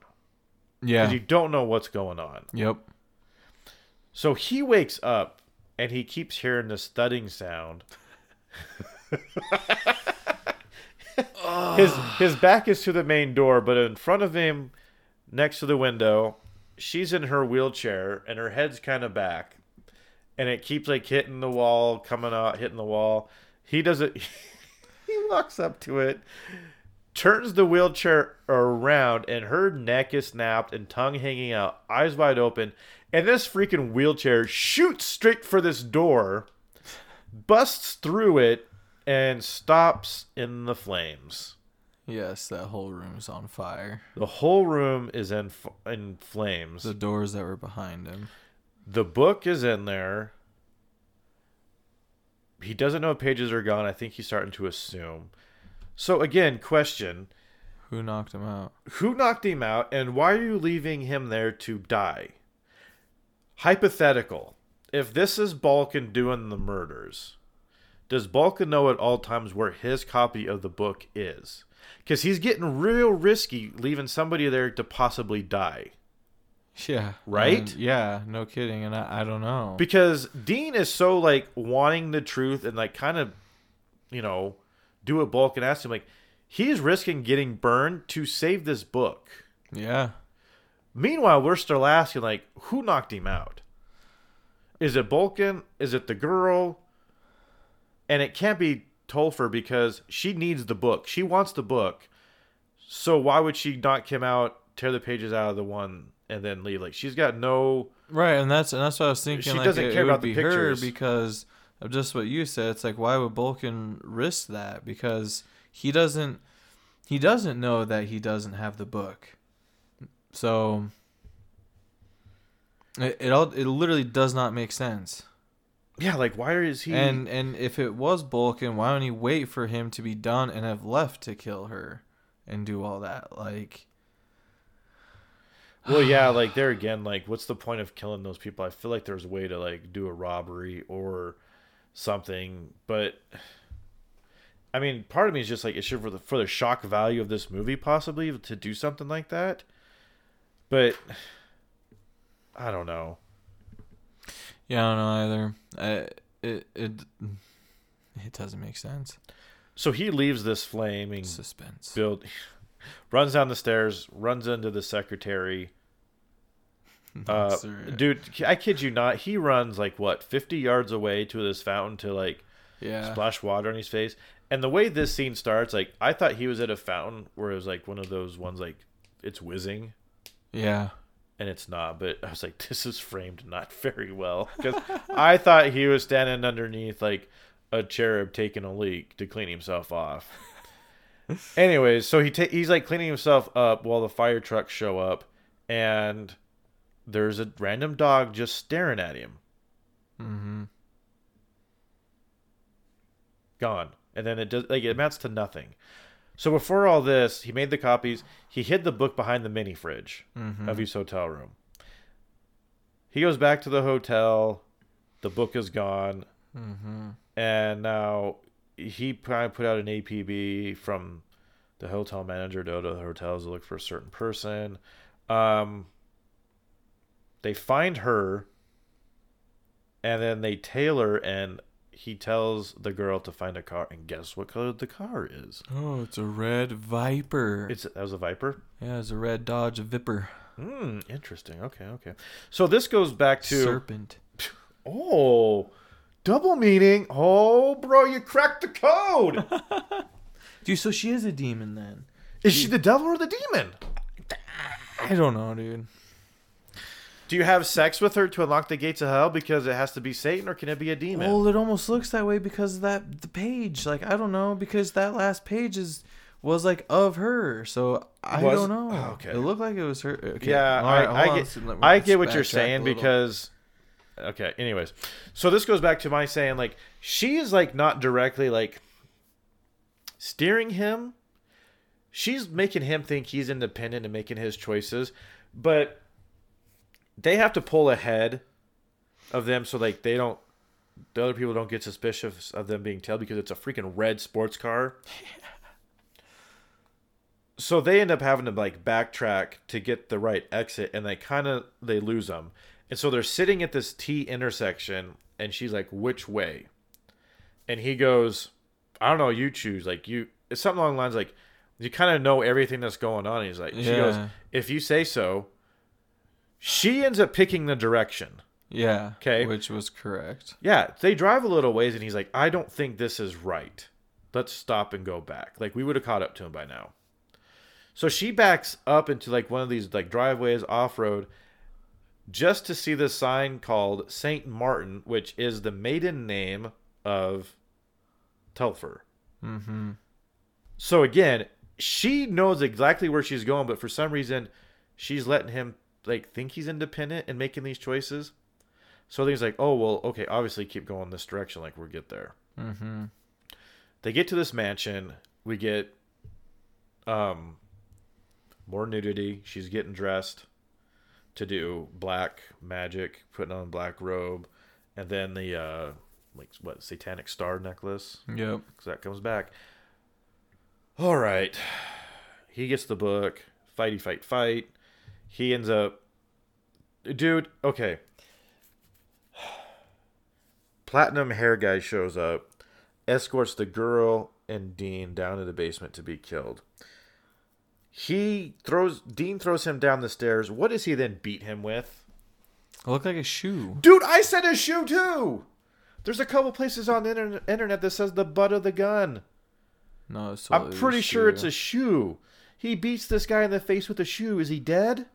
Yeah. Because you don't know what's going on. Yep. So he wakes up, and he keeps hearing the thudding sound. His his back is to the main door, but in front of him, next to the window, she's in her wheelchair, and her head's kind of back. And it keeps, like, hitting the wall, coming out, hitting the wall. He does it. He walks up to it, turns the wheelchair around, and her neck is snapped and tongue hanging out, eyes wide open. And this freaking wheelchair shoots straight for this door, busts through it, and stops in the flames. Yes, that whole room is on fire. The whole room is in in flames. The doors that were behind him. The book is in there. He doesn't know pages are gone. I think he's starting to assume. So again, question. Who knocked him out? Who knocked him out, and why are you leaving him there to die? Hypothetical. If this is Balkan doing the murders... Does Balkan know at all times where his copy of the book is? Because he's getting real risky leaving somebody there to possibly die. Yeah. Right? Yeah, no kidding. And I, I don't know. Because Dean is so, like, wanting the truth and, like, kind of, you know, do what Balkan asked him. Like, he's risking getting burned to save this book. Yeah. Meanwhile, we're still asking, like, who knocked him out? Is it Balkan? Is it the girl? And it can't be Telfer because she needs the book. She wants the book. So why would she knock him out, tear the pages out of the one, and then leave? Like, she's got no... Right, and that's and that's what I was thinking. She like, doesn't it, care it about the pictures. Because of just what you said. It's like, why would Balkan risk that? Because he doesn't... he doesn't know that he doesn't have the book. So it it, all, it literally does not make sense. Yeah, like, why is he... And and if it was Balkan, why don't he wait for him to be done and have left to kill her and do all that? Like... Well, yeah, like, there again, like, what's the point of killing those people? I feel like there's a way to, like, do a robbery or something. But, I mean, part of me is just, like, it should for the, for the shock value of this movie, possibly, to do something like that. But, I don't know. Yeah, I don't know either. I, it it it doesn't make sense. So he leaves this flaming suspense build, runs down the stairs, runs into the secretary. Uh, dude, I kid you not, he runs like what fifty yards away to this fountain to like yeah. splash water on his face. And the way this scene starts, like I thought he was at a fountain where it was like one of those ones like it's whizzing. Yeah. And it's not, but I was like, this is framed not very well. Because I thought he was standing underneath, like, a cherub taking a leak to clean himself off. Anyways, so he ta- he's, like, cleaning himself up while the fire trucks show up. And there's a random dog just staring at him. Mm-hmm. Gone. And then it does, like, it amounts to nothing. So before all this, he made the copies. He hid the book behind the mini fridge mm-hmm. of his hotel room. He goes back to the hotel. The book is gone. Mm-hmm. And now he probably put out an A P B from the hotel manager to go to the hotels to look for a certain person. Um, they find her. And then they tail her and... He tells the girl to find a car, and guess what color the car is? Oh, it's a red Viper. It's that was a Viper? Yeah, it's a red Dodge Viper. Hmm, interesting. Okay, okay. So this goes back to... Serpent. Oh, double meaning. Oh, bro, you cracked the code. Dude, so she is a demon then. Is she, she the devil or the demon? I don't know, dude. Do you have sex with her to unlock the gates of hell because it has to be Satan, or can it be a demon? Well, it almost looks that way because of that the page. Like, I don't know, because that last page is was like of her. So I was, don't know. Oh, okay. It looked like it was her. Okay. Yeah, all right, I, I, get, so I get what you're saying because okay, anyways. So this goes back to my saying like she is like not directly like steering him. She's making him think he's independent and making his choices, but they have to pull ahead of them so like they don't, the other people don't get suspicious of them being tailed because it's a freaking red sports car. Yeah. So they end up having to like backtrack to get the right exit, and they kind of they lose them. And so they're sitting at this T intersection, and she's like, "Which way?" And he goes, "I don't know. You choose." Like you, it's something along the lines like, "You kind of know everything that's going on." And he's like, yeah. "She goes, if you say so." She ends up picking the direction. Yeah. Okay. Which was correct. Yeah. They drive a little ways and he's like, I don't think this is right. Let's stop and go back. Like we would have caught up to him by now. So she backs up into like one of these like driveways off road just to see this sign called Saint Martin, which is the maiden name of Telfer. Mm-hmm. So again, she knows exactly where she's going, but for some reason she's letting him like think he's independent and making these choices. So he's like, oh, well, okay, obviously keep going this direction. Like we'll get there. Mm-hmm. They get to this mansion. We get um, more nudity. She's getting dressed to do black magic, putting on a black robe. And then the, uh, like what, satanic star necklace. Yep. Cause that comes back. All right. He gets the book. Fighty, fight, fight. He ends up... Dude, okay. Platinum hair guy shows up, escorts the girl and Dean down to the basement to be killed. He throws... Dean throws him down the stairs. What does he then beat him with? It looked like a shoe. Dude, I said a shoe too! There's a couple places on the inter- internet that says the butt of the gun. No, it's totally I'm pretty sure it's a shoe. He beats this guy in the face with a shoe. Is he dead?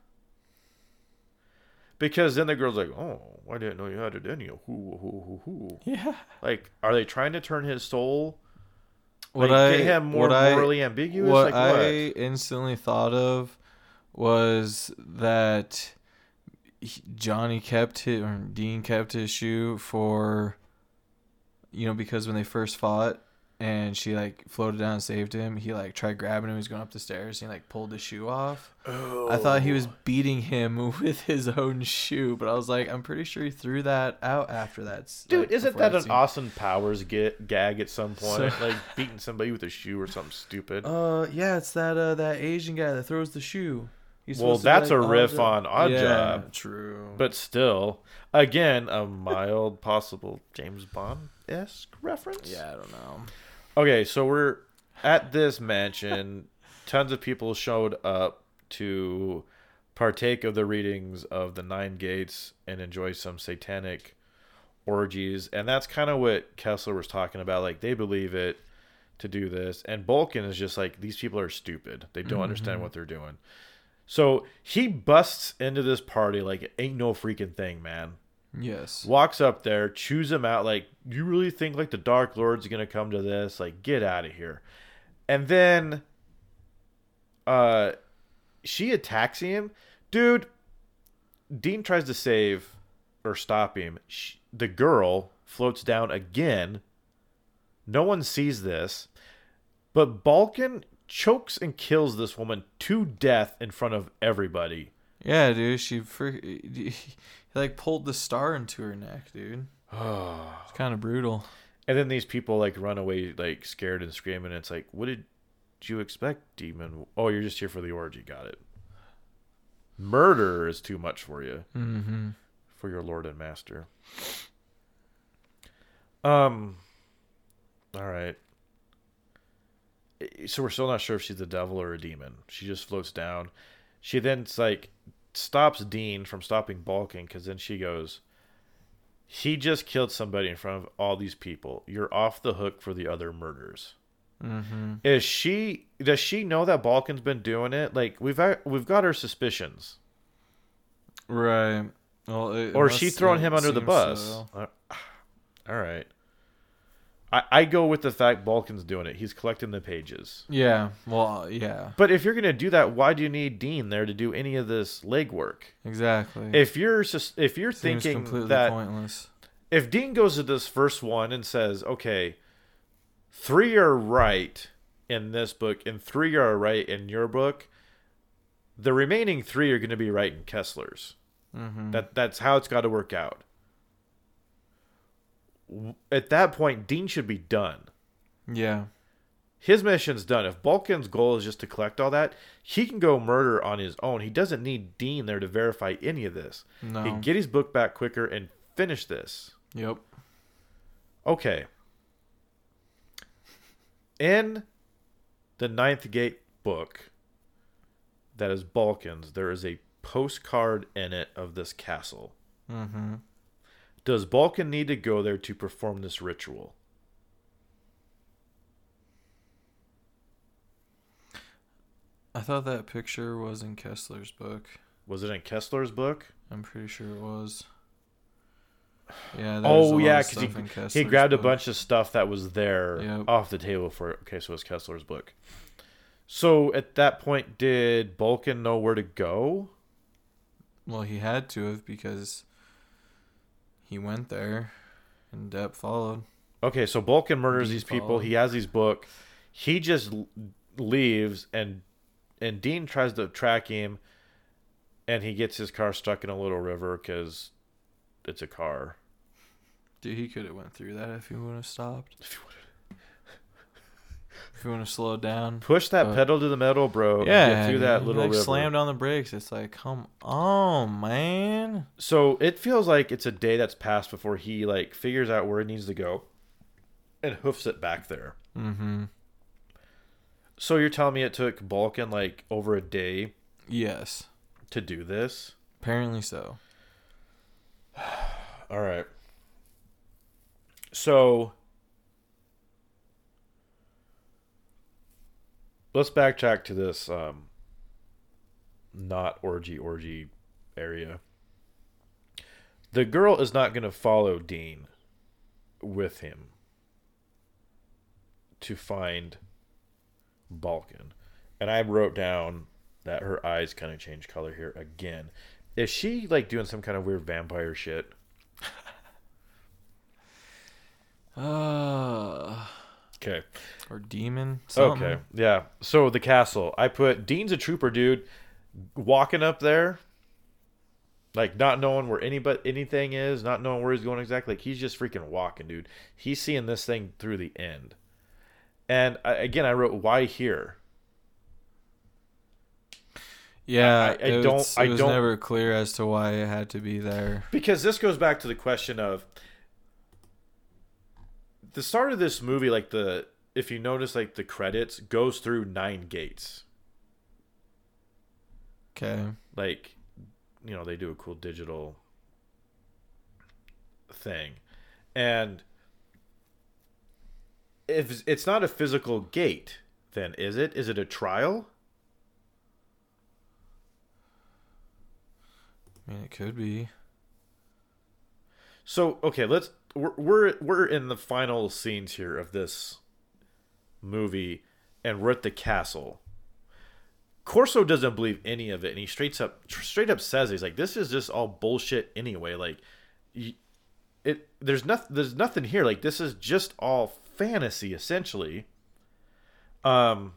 Because then the girl's like, oh, I didn't know you had it in you. Hoo, hoo, hoo, hoo. Yeah. Like, are they trying to turn his soul Like, what I, get him more what morally I, ambiguous? What, like, what I instantly thought of was that he, Johnny kept his, or Dean kept his shoe for, you know, because when they first fought and she, like, floated down and saved him, he, like, tried grabbing him. He was going up the stairs and he, like, pulled the shoe off. Oh. I thought he was beating him with his own shoe, but I was like, I'm pretty sure he threw that out after that. Dude, like, isn't that, that an Austin Powers get, gag at some point? So, like, beating somebody with a shoe or something stupid. Uh, yeah, it's that uh, that Asian guy that throws the shoe. He's well, that's like, a riff oh, on Odd yeah, Job. True. But still, again, a mild possible James Bond-esque reference? Yeah, I don't know. Okay, so we're at this mansion. Tons of people showed up to partake of the readings of the Nine Gates and enjoy some satanic orgies. And that's kind of what Kessler was talking about. Like, they believe it to do this. And Balkan is just like, these people are stupid. They don't mm-hmm. understand what they're doing. So he busts into this party like it ain't no freaking thing, man. Yes. Walks up there, chews him out like, you really think like the Dark Lord's going to come to this? Like, get out of here. And then uh, she attacks him. Dude, Dean tries to save or stop him. She, the girl floats down again. No one sees this. But Balkan chokes and kills this woman to death in front of everybody. Yeah, dude. She fr- he, like, pulled the star into her neck, dude. Oh. It's kind of brutal. And then these people, like, run away, like, scared and screaming. It's like, what did you expect, demon? Oh, you're just here for the orgy. Got it. Murder is too much for you. Mm-hmm. For your lord and master. Um. All right. So we're still not sure if she's the devil or a demon. She just floats down. She then, like, stops Dean from stopping Balkan because then she goes, he just killed somebody in front of all these people. You're off the hook for the other murders. Mm-hmm. Is she? Does she know that Balkan's been doing it? Like, we've we've got her suspicions, right? Well, it, or is she throwing him under the bus? So. Uh, all right. I, I go with the fact Balkan's doing it. He's collecting the pages. Yeah. Well, yeah. But if you're going to do that, why do you need Dean there to do any of this legwork? Exactly. If you're just, if you're Seems thinking completely that pointless. If Dean goes to this first one and says, okay, three are right in this book and three are right in your book, the remaining three are going to be right in Kessler's. Mm-hmm. That That's how it's got to work out. At that point, Dean should be done. Yeah. His mission's done. If Balkan's goal is just to collect all that, he can go murder on his own. He doesn't need Dean there to verify any of this. No. He can get his book back quicker and finish this. Yep. Okay. In the Ninth Gate book that is Balkan's, there is a postcard in it of this castle. Mm-hmm. Does Balkan need to go there to perform this ritual? I thought that picture was in Kessler's book. Was it in Kessler's book? I'm pretty sure it was. Yeah. Oh, yeah, because he, he grabbed book. a bunch of stuff that was there yep. off the table for it. Okay, so it was Kessler's book. So at that point, did Balkan know where to go? Well, he had to have because... he went there, and Depp followed. Okay, so Balkan murders Dean these followed. people. He has these book. He just leaves, and and Dean tries to track him, and he gets his car stuck in a little river because it's a car. Dude, he could have went through that if he would have stopped. If you if you want to slow down, push that but, pedal to the metal, bro. Yeah, and get through that little like river. Slammed on the brakes. It's like, come on, man. So it feels like it's a day that's passed before he like figures out where it needs to go, and hoofs it back there. Mm-hmm. So you're telling me it took Balkan like over a day? Yes. To do this? Apparently so. All right. So. Let's backtrack to this um, not orgy orgy area. The girl is not going to follow Dean with him to find Balkan. And I wrote down that her eyes kind of change color here again. Is she, like, doing some kind of weird vampire shit? uh... Okay. Or demon. Something. Okay. Yeah. So the castle. I put Dean's a trooper, dude. Walking up there, like not knowing where any but anything is, not knowing where he's going exactly. Like he's just freaking walking, dude. He's seeing this thing through the end. And I, again, I wrote, "Why here?" Yeah, I, I, I it don't. Was, I it was don't, never clear as to why it had to be there. Because this goes back to the question of. The start of this movie, like the if you notice, like the credits goes through nine gates. Okay. Like, you know, they do a cool digital thing, and if it's not a physical gate, then is it? Is it a trial? I mean, it could be. So okay, let's. We're, we're we're in the final scenes here of this movie, and we're at the castle. Corso doesn't believe any of it, and he straight up straight up says he's like, "This is just all bullshit anyway. Like, it there's nothing there's nothing here. Like, this is just all fantasy essentially." Um.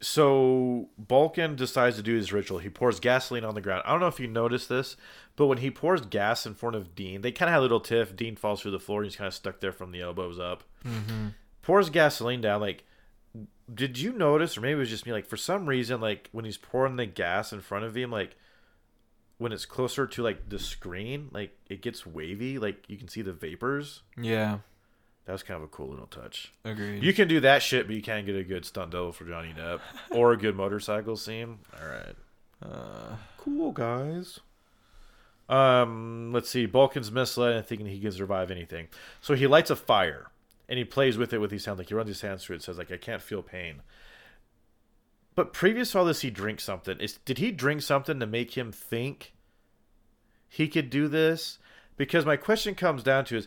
So Balkan decides to do his ritual. He pours gasoline on the ground. I don't know if you noticed this, but when he pours gas in front of Dean, they kind of had a little tiff. Dean falls through the floor. And he's kind of stuck there from the elbows up. Mm-hmm. Pours gasoline down. Like, did you notice, or maybe it was just me, like for some reason, like when he's pouring the gas in front of him, like when it's closer to like the screen, like it gets wavy. Like you can see the vapors. Yeah. That was kind of a cool little touch. Agreed. You can do that shit, but you can't get a good stunt double for Johnny Depp or a good motorcycle scene. All right. Uh, cool, guys. Um, let's see. Balkan's misled and thinking he can survive anything. So he lights a fire, and he plays with it with his hand. Like, he runs his hands through it and says, like, I can't feel pain. But previous to all this, he drinks something. Is, did he drink something to make him think he could do this? Because my question comes down to is,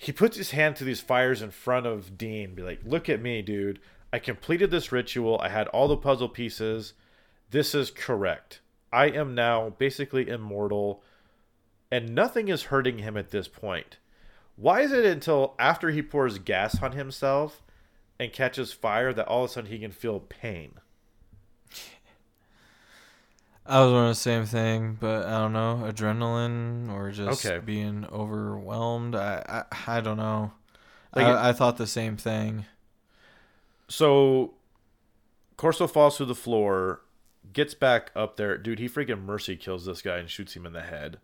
he puts his hand to these fires in front of Dean. Be like, look at me, dude. I completed this ritual. I had all the puzzle pieces. This is correct. I am now basically immortal. And nothing is hurting him at this point. Why is it until after he pours gas on himself and catches fire that all of a sudden he can feel pain? I was wondering the same thing, but I don't know, adrenaline or just okay. being overwhelmed. I I, I don't know. Like I, it, I thought the same thing. So, Corso falls through the floor, gets back up there. Dude, he freaking mercy kills this guy and shoots him in the head.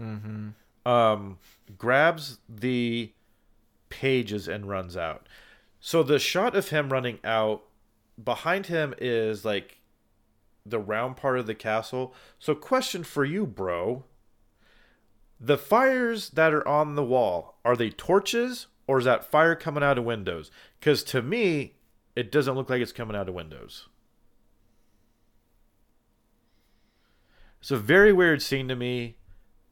Mm-hmm. Um, grabs the pages and runs out. So the shot of him running out, behind him is like the round part of the castle. So question for you, bro. The fires that are on the wall, are they torches or is that fire coming out of windows? Because to me, it doesn't look like it's coming out of windows. It's a very weird scene to me.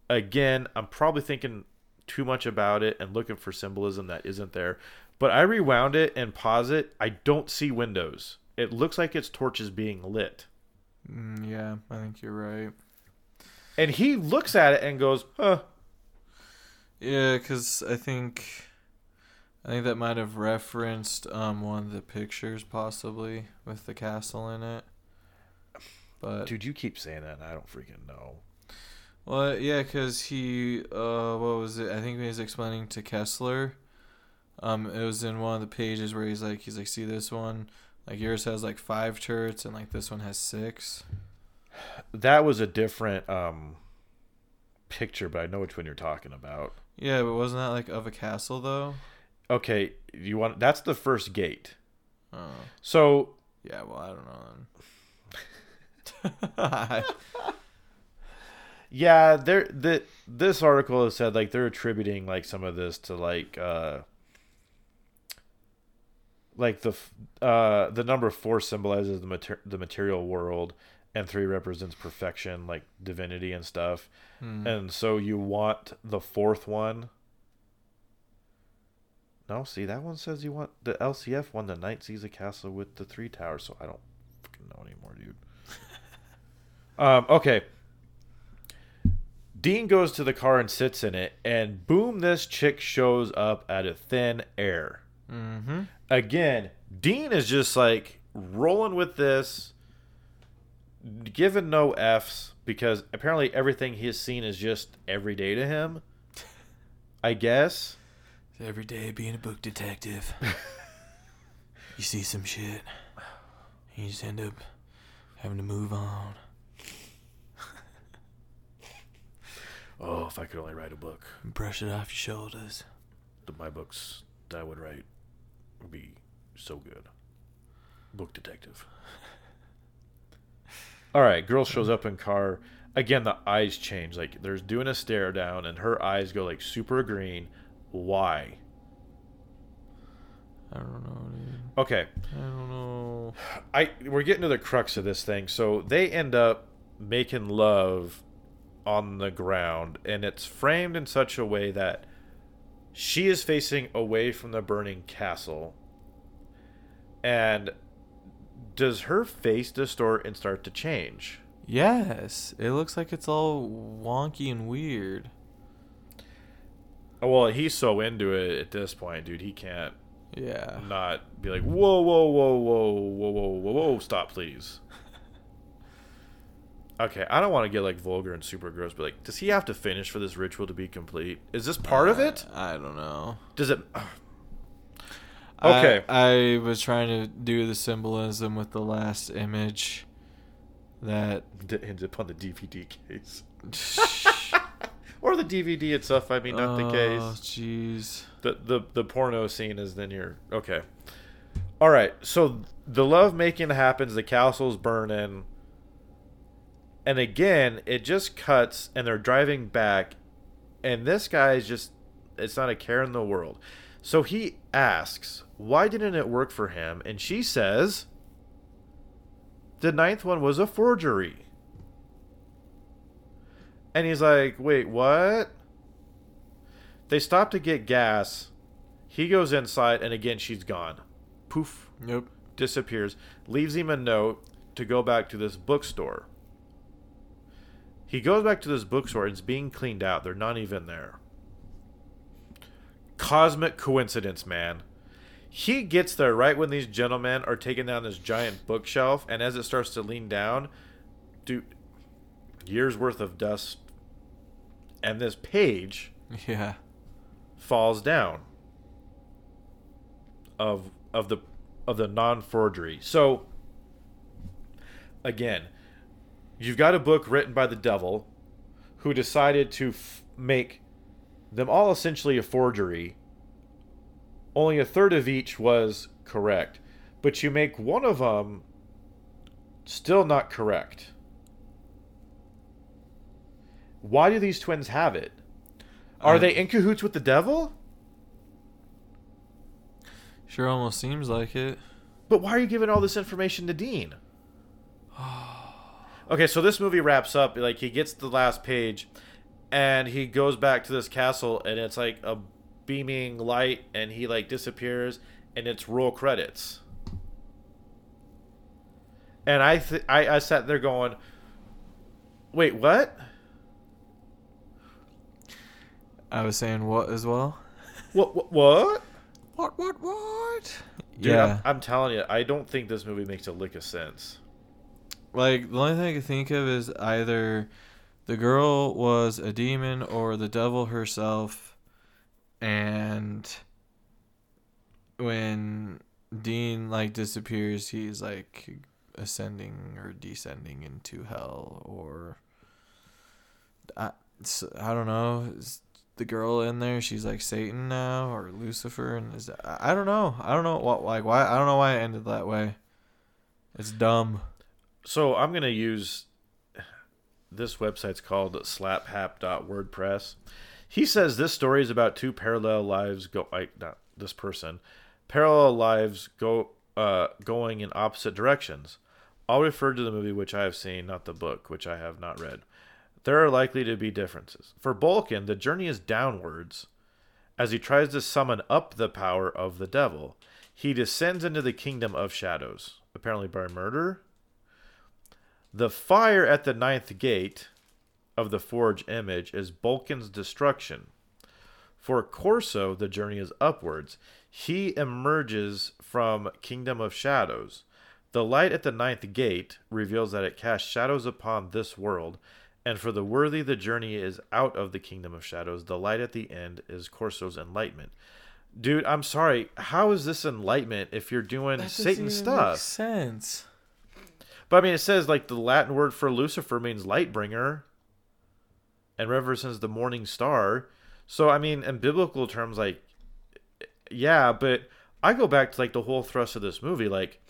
Again, I'm probably thinking too much about it and looking for symbolism that isn't there. But I rewound it and pause it. I don't see windows. It looks like it's torches being lit. Yeah, I think you're right. And he looks at it and goes, huh. Yeah, because I think I think that might have referenced um one of the pictures possibly with the castle in it. But dude, you keep saying that and I don't freaking know. Well, yeah, because he, uh, what was it? I think he was explaining to Kessler. Um, it was in one of the pages where he's like, he's like, see this one? Like yours has like five turrets and like this one has six. That was a different um, picture, but I know which one you're talking about. Yeah, but wasn't that like of a castle though? Okay, you want that's the first gate. Oh. So yeah, well I don't know. Yeah, there the this article has said like they're attributing like some of this to like. Uh, Like the uh, the number four symbolizes the mater- the material world, and three represents perfection, like divinity and stuff. Mm. And so you want the fourth one No, see, that one says you want... The L C F one, The Knight Sees a Castle with the Three Towers, so I don't fucking know anymore, dude. um, okay. Dean goes to the car and sits in it, and boom, this chick shows up out of thin air. Mm-hmm. Again, Dean is just, like, rolling with this, given no F's, because apparently everything he's seen is just every day to him, I guess. Every day being a book detective, you see some shit, you just end up having to move on. Oh, if I could only write a book. Brush it off your shoulders. My books that I would write would be so good. Book Detective. All right, girl shows up in car. Again, the eyes change. Like, they're doing a stare down, and her eyes go, like, super green. Why? I don't know, dude. Okay. I don't know. I we're getting to the crux of this thing. So they end up making love on the ground, and it's framed in such a way that she is facing away from the burning castle. And does her face distort and start to change? Yes. It looks like it's all wonky and weird. Well, he's so into it at this point, dude. He can't yeah. not be like, whoa, whoa, whoa, whoa, whoa, whoa, whoa, whoa, stop, please. Okay, I don't want to get, like, vulgar and super gross, but, like, does he have to finish for this ritual to be complete? Is this part uh, of it? I don't know. Does it... Okay. I, I was trying to do the symbolism with the last image that... That ends up on the D V D case. Or the D V D itself, I mean, not the case. Oh, jeez. The, the the porno scene is then you're... Okay. All right, so the love-making happens, the castle's burning, and again, it just cuts, and they're driving back, and this guy is just... It's not a care in the world. So he asks, why didn't it work for him? And she says, the ninth one was a forgery. And he's like, wait, what? They stop to get gas. He goes inside, and again, she's gone. Poof. Nope. Disappears. Leaves him a note to go back to this bookstore. He goes back to this bookstore, and it's being cleaned out. They're not even there. Cosmic coincidence, man. He gets there right when these gentlemen are taking down this giant bookshelf, and as it starts to lean down, dude, years worth of dust. And this page yeah. falls down of of the of the non-forgery. So again, you've got a book written by the devil who decided to f- make them all essentially a forgery. Only a third of each was correct, but you make one of them still not correct. Why do these twins have it? Are uh, they in cahoots with the devil? Sure almost seems like it. But why are you giving all this information to Dean? Okay, so this movie wraps up. Like, he gets the last page, and he goes back to this castle, and it's like a beaming light, and he, like, disappears, and it's roll credits. And I, th- I, I sat there going, wait, what? I was saying what as well? What? What? What? What? What? What? Dude, yeah. I'm, I'm telling you, I don't think this movie makes a lick of sense. Like, the only thing I can think of is either the girl was a demon or the devil herself. And when Dean, like, disappears, he's, like, ascending or descending into hell. Or, I, I don't know, it's, the girl in there, she's like Satan now or Lucifer, and is I don't know. I don't know what like why I don't know why it ended that way. It's dumb. So I'm gonna use this website's called slaphap dot wordpress. He says this story is about two parallel lives go like not this person parallel lives go uh going in opposite directions. I'll refer to the movie which I have seen, not the book which I have not read. There are likely to be differences. For Balkan, the journey is downwards, as he tries to summon up the power of the devil. He descends into the kingdom of shadows, apparently by murder. The fire at the ninth gate of the forge image is Balkan's destruction. For Corso, the journey is upwards. He emerges from Kingdom of Shadows. The light at the ninth gate reveals that it casts shadows upon this world, and for the worthy the journey is out of the Kingdom of Shadows. The light at the end is Corso's enlightenment. Dude, I'm sorry. How is this enlightenment if you're doing that Satan stuff? Makes sense. But I mean, it says like the Latin word for Lucifer means light bringer, and reverences the morning star. So, I mean, in biblical terms, like, yeah, but I go back to, like, the whole thrust of this movie. Like,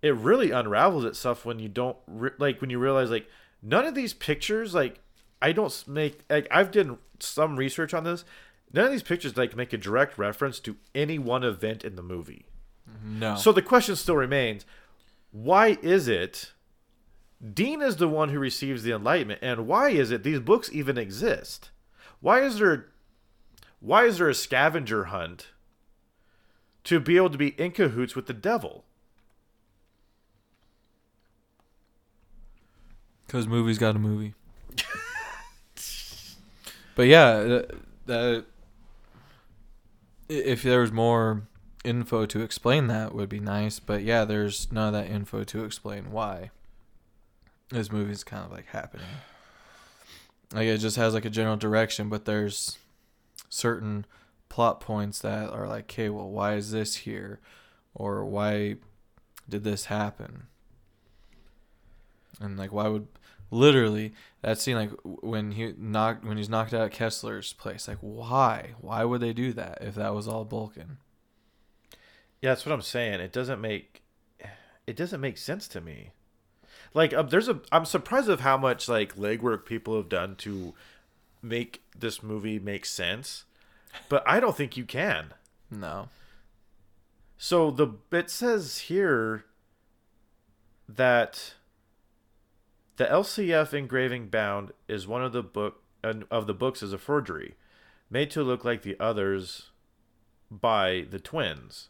it really unravels itself when you don't, re- like, when you realize, like, none of these pictures, like, I don't make, like, I've done some research on this. None of these pictures, like, make a direct reference to any one event in the movie. No. So the question still remains, why is it Dean is the one who receives the enlightenment, and why is it these books even exist? Why is there why is there a scavenger hunt to be able to be in cahoots with the devil? Because movies got a movie. But yeah, that, if there was more info to explain that would be nice. But yeah, there's none of that info to explain why this movie's kind of like happening. Like, it just has, like, a general direction, but there's certain plot points that are like, okay, well, why is this here? Or why did this happen? And, like, why would... Literally, that scene, like, when he knocked, when he's knocked out at Kessler's place, like, why? Why would they do that if that was all Balkan? Yeah, that's what I'm saying. It doesn't make... It doesn't make sense to me. Like, um, there's a, I'm surprised of how much, like, legwork people have done to make this movie make sense, but I don't think you can. No. So the it says here that the L C F engraving bound is one of the book uh, of the books is a forgery, made to look like the others by the twins.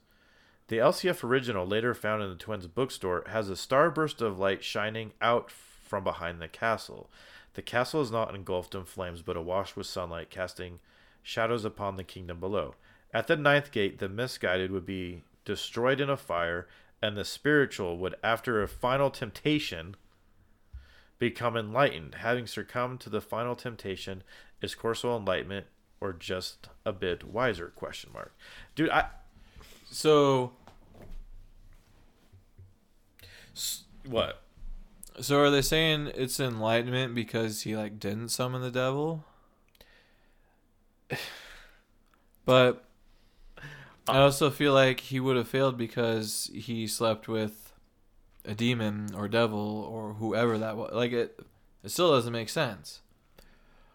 The L C F original, later found in the twins' bookstore, has a starburst of light shining out from behind the castle. The castle is not engulfed in flames, but awash with sunlight, casting shadows upon the kingdom below. At the ninth gate, the misguided would be destroyed in a fire, and the spiritual would, after a final temptation, become enlightened. Having succumbed to the final temptation, is Corso enlightenment, or just a bit wiser? Question mark. Dude, I... So, what? So are they saying it's enlightenment because he, like, didn't summon the devil? But I also feel like he would have failed because he slept with a demon or devil or whoever that was. Like, it, it still doesn't make sense.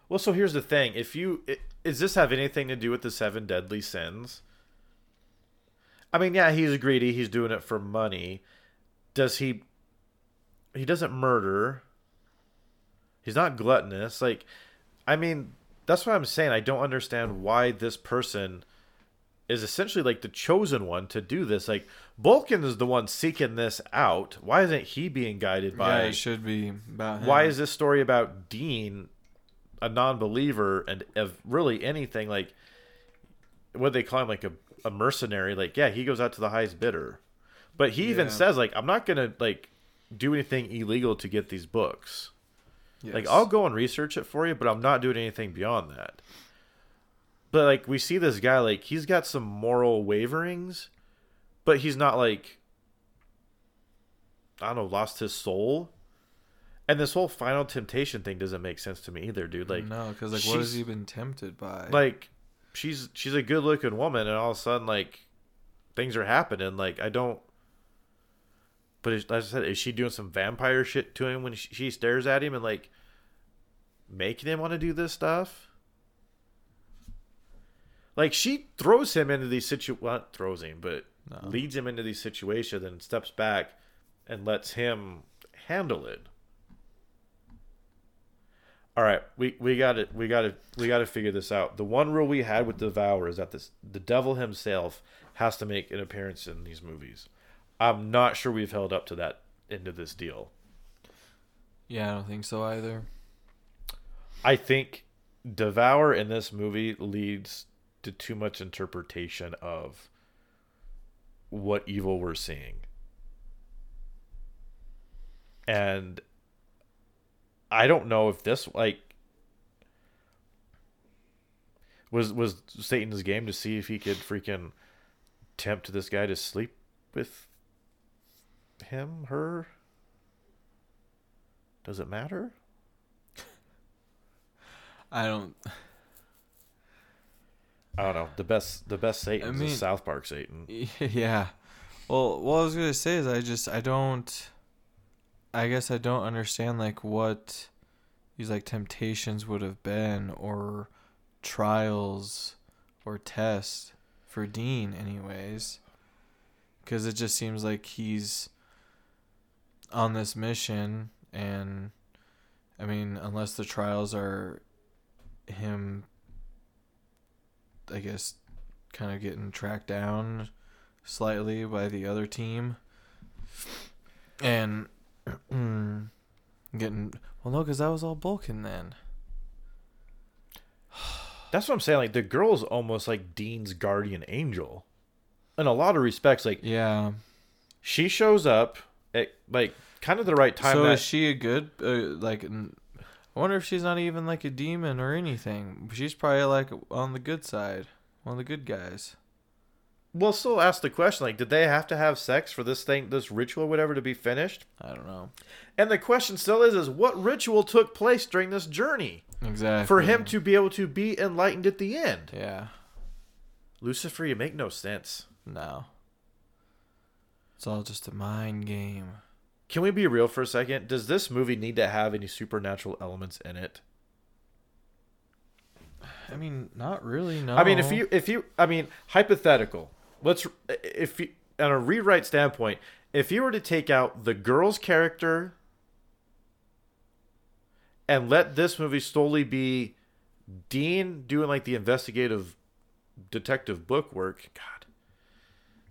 Well, so here's the thing. If you, it, does this have anything to do with the seven deadly sins? I mean, yeah, he's greedy. He's doing it for money. Does he... He doesn't murder. He's not gluttonous. Like, I mean, that's what I'm saying. I don't understand why this person is essentially, like, the chosen one to do this. Like, Balkan is the one seeking this out. Why isn't he being guided by... Yeah, it should be about him. Why is this story about Dean, a non-believer, and of really anything, like... What they call him, like, a... a mercenary, like, yeah, he goes out to the highest bidder. But he yeah. even says, like, I'm not going to, like, do anything illegal to get these books. Yes. Like, I'll go and research it for you, but I'm not doing anything beyond that. But, like, we see this guy, like, he's got some moral waverings, but he's not, like, I don't know, lost his soul. And this whole final temptation thing doesn't make sense to me either, dude. Like, no, because, like, what has he been tempted by? Like... She's she's a good-looking woman, and all of a sudden, like, things are happening. Like, I don't... But as like I said, is she doing some vampire shit to him when she, she stares at him and, like, making him want to do this stuff? Like, she throws him into these situations... Well, not throws him, but no. leads him into these situations and steps back and lets him handle it. All right, we we got it. We got to we got to figure this out. The one rule we had with the Devourer is that this the devil himself has to make an appearance in these movies. I'm not sure we've held up to that end of this deal. Yeah, I don't think so either. I think Devourer in this movie leads to too much interpretation of what evil we're seeing. And I don't know if this, like, was was Satan's game to see if he could freaking tempt this guy to sleep with him, her. Does it matter? I don't. I don't know. The best, the best Satan I mean, is South Park Satan. Yeah. Well, what I was gonna say is I just I don't. I guess I don't understand, like, what these, like, temptations would have been or trials or tests for Dean anyways, because it just seems like he's on this mission, and, I mean, unless the trials are him, I guess, kind of getting tracked down slightly by the other team. And... Mm. Getting well, no, because that was all Balkan then. That's what I'm saying. Like, the girl's almost like Dean's guardian angel, in a lot of respects. Like, yeah, she shows up at like kind of the right time. So that... is she a good uh, like? I wonder if she's not even like a demon or anything. She's probably like on the good side, one of the good guys. We'll still ask the question, like, did they have to have sex for this thing, this ritual, whatever, to be finished? I don't know. And the question still is, is what ritual took place during this journey? Exactly. For him to be able to be enlightened at the end. Yeah. Lucifer, you make no sense. No. It's all just a mind game. Can we be real for a second? Does this movie need to have any supernatural elements in it? I mean, not really, no. I mean, if you, if you, I mean, hypothetical. Let's, if you, on a rewrite standpoint, if you were to take out the girl's character and let this movie solely be Dean doing like the investigative detective book work, God,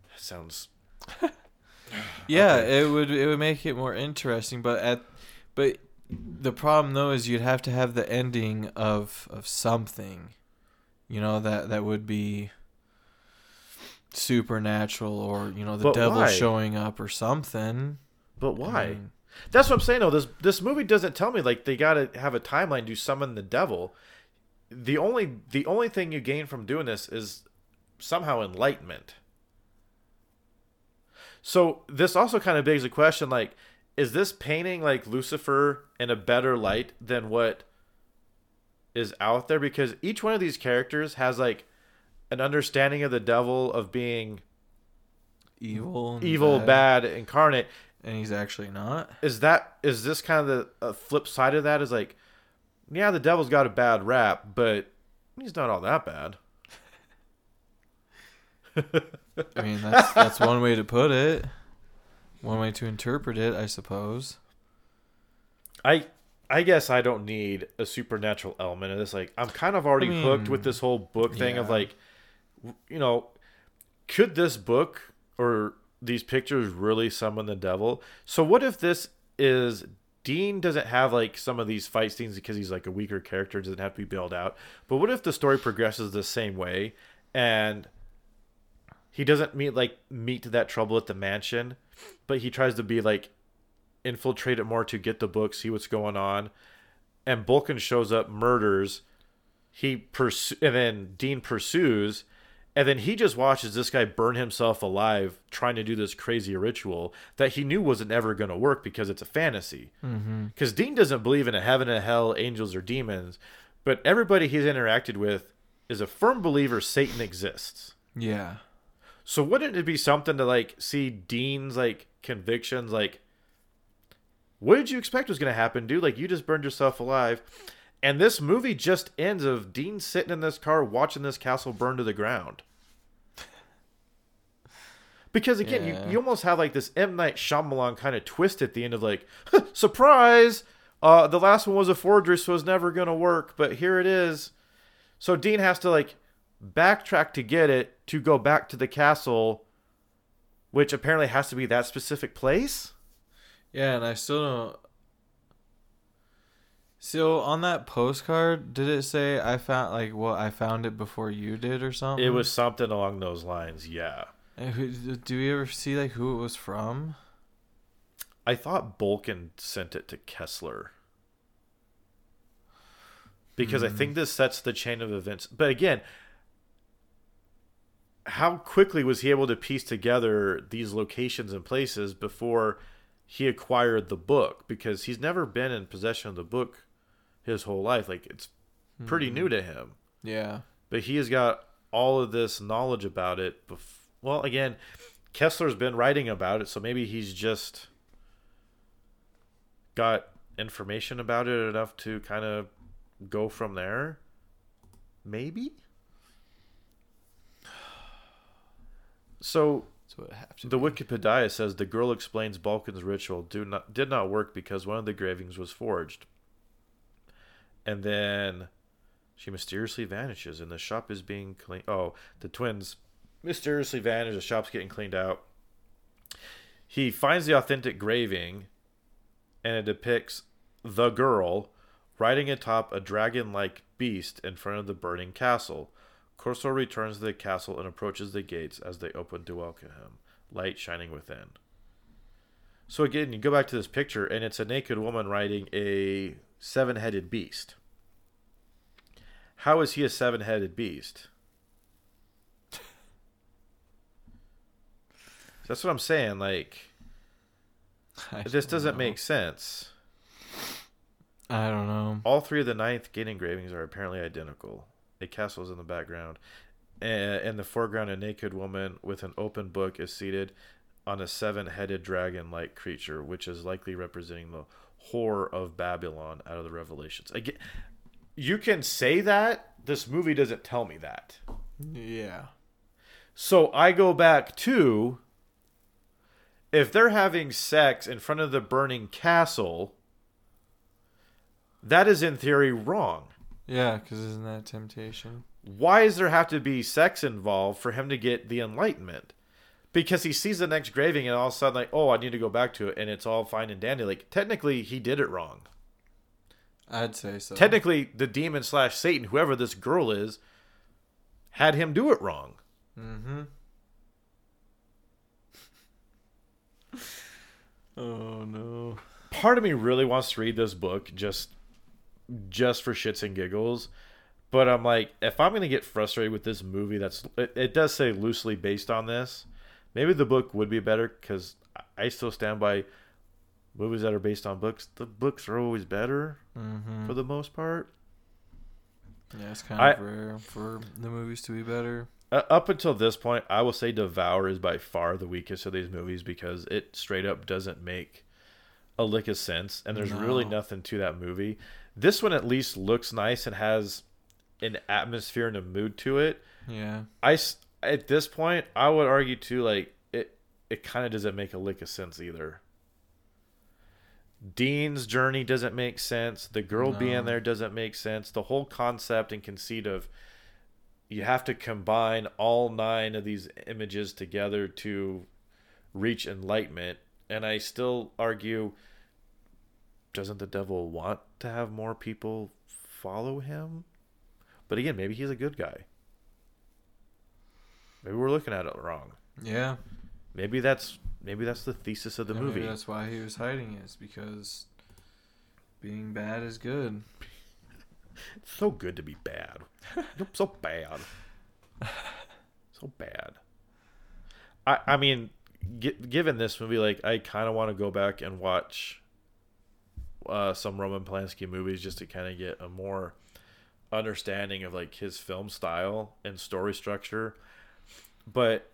that sounds. Yeah, okay. it would it would make it more interesting, but at but the problem though is you'd have to have the ending of of something, you know, that that would be supernatural, or, you know, the but devil why? showing up or something. But why? I mean, that's what I'm saying though. This this movie doesn't tell me, like, they gotta have a timeline to summon the devil. The only the only thing you gain from doing this is somehow enlightenment. So this also kind of begs the question, like, is this painting like Lucifer in a better light than what is out there? Because each one of these characters has like an understanding of the devil, of being evil, and evil, bad. bad, incarnate, and he's actually not. Is that is this kind of the uh, flip side of that? Is like, yeah, the devil's got a bad rap, but he's not all that bad. I mean, that's that's one way to put it. One way to interpret it, I suppose. I I guess I don't need a supernatural element of this. Like, I'm kind of already I mean, hooked with this whole book thing yeah. of like, you know, could this book or these pictures really summon the devil? So what if this is Dean doesn't have like some of these fight scenes because he's like a weaker character, doesn't have to be bailed out. But what if the story progresses the same way and he doesn't meet like meet that trouble at the mansion? But he tries to be like infiltrate it more to get the book, see what's going on, and Balkan shows up, murders, he pursues, and then Dean pursues, and then he just watches this guy burn himself alive trying to do this crazy ritual that he knew wasn't ever going to work because it's a fantasy. Because mm-hmm. Dean doesn't believe in a heaven and a hell, angels or demons, but everybody he's interacted with is a firm believer Satan exists. Yeah. So wouldn't it be something to like see Dean's like convictions, like, what did you expect was going to happen, dude? Like, you just burned yourself alive. And this movie just ends of Dean sitting in this car watching this castle burn to the ground. Because again, yeah. you, you almost have like this M. Night Shyamalan kind of twist at the end of like, surprise, Uh, the last one was a forgery, so it was never going to work, but here it is. So Dean has to, like, backtrack to get it to go back to the castle, which apparently has to be that specific place. Yeah, and I still don't... So on that postcard, did it say I found like what well, I found it before you did or something? It was something along those lines, yeah. Do we ever see like who it was from? I thought Balkan sent it to Kessler because mm. I think this sets the chain of events. But again, how quickly was he able to piece together these locations and places before he acquired the book? Because he's never been in possession of the book his whole life. Like, it's pretty mm-hmm. new to him. Yeah. But he has got all of this knowledge about it. Bef- well, again, Kessler's been writing about it, so maybe he's just got information about it enough to kind of go from there. Maybe? So... The be. Wikipedia says the girl explains Balkan's ritual do not did not work because one of the engravings was forged. And then she mysteriously vanishes and the shop is being cleaned. Oh, the twins mysteriously vanish. The shop's getting cleaned out. He finds the authentic engraving and it depicts the girl riding atop a dragon-like beast in front of the burning castle. Corso returns to the castle and approaches the gates as they open to welcome him, light shining within. So again, you go back to this picture, and it's a naked woman riding a seven-headed beast. How is he a seven-headed beast? That's what I'm saying. Like, this doesn't make sense. I don't know. All three of the Ninth Gate engravings are apparently identical. A castle is in the background. And in the foreground, a naked woman with an open book is seated on a seven-headed dragon-like creature, which is likely representing the Whore of Babylon out of the Revelations. Again, you can say that. This movie doesn't tell me that. Yeah. So I go back to, if they're having sex in front of the burning castle, that is in theory wrong. Yeah, because isn't that temptation? Why does there have to be sex involved for him to get the enlightenment? Because he sees the next engraving and all of a sudden, like, oh, I need to go back to it, and it's all fine and dandy. Like, technically, he did it wrong. I'd say so. Technically, the demon slash Satan, whoever this girl is, had him do it wrong. Mm-hmm. Oh, no. Part of me really wants to read this book, just... just for shits and giggles, but I'm like, if I'm gonna get frustrated with this movie, that's it, it does say loosely based on this, maybe the book would be better, because I still stand by movies that are based on books. The books are always better mm-hmm. for the most part. Yeah, it's kind of I, rare for the movies to be better. Uh, up until this point, I will say Devour is by far the weakest of these movies because it straight up doesn't make a lick of sense, and there's no. really nothing to that movie. This one at least looks nice and has an atmosphere and a mood to it. Yeah. I, at this point, I would argue, too, like, it, it kind of doesn't make a lick of sense either. Dean's journey doesn't make sense. The girl no. being there doesn't make sense. The whole concept and conceit of you have to combine all nine of these images together to reach enlightenment. And I still argue... doesn't the devil want to have more people follow him? But again, maybe he's a good guy. Maybe we're looking at it wrong. Yeah. Maybe that's maybe that's the thesis of the yeah, movie. Maybe that's why he was hiding it, is because being bad is good. It's so good to be bad. so bad. So bad. I I mean, g- given this movie, like, I kind of want to go back and watch... Uh, some Roman Polanski movies just to kind of get a more understanding of like his film style and story structure. But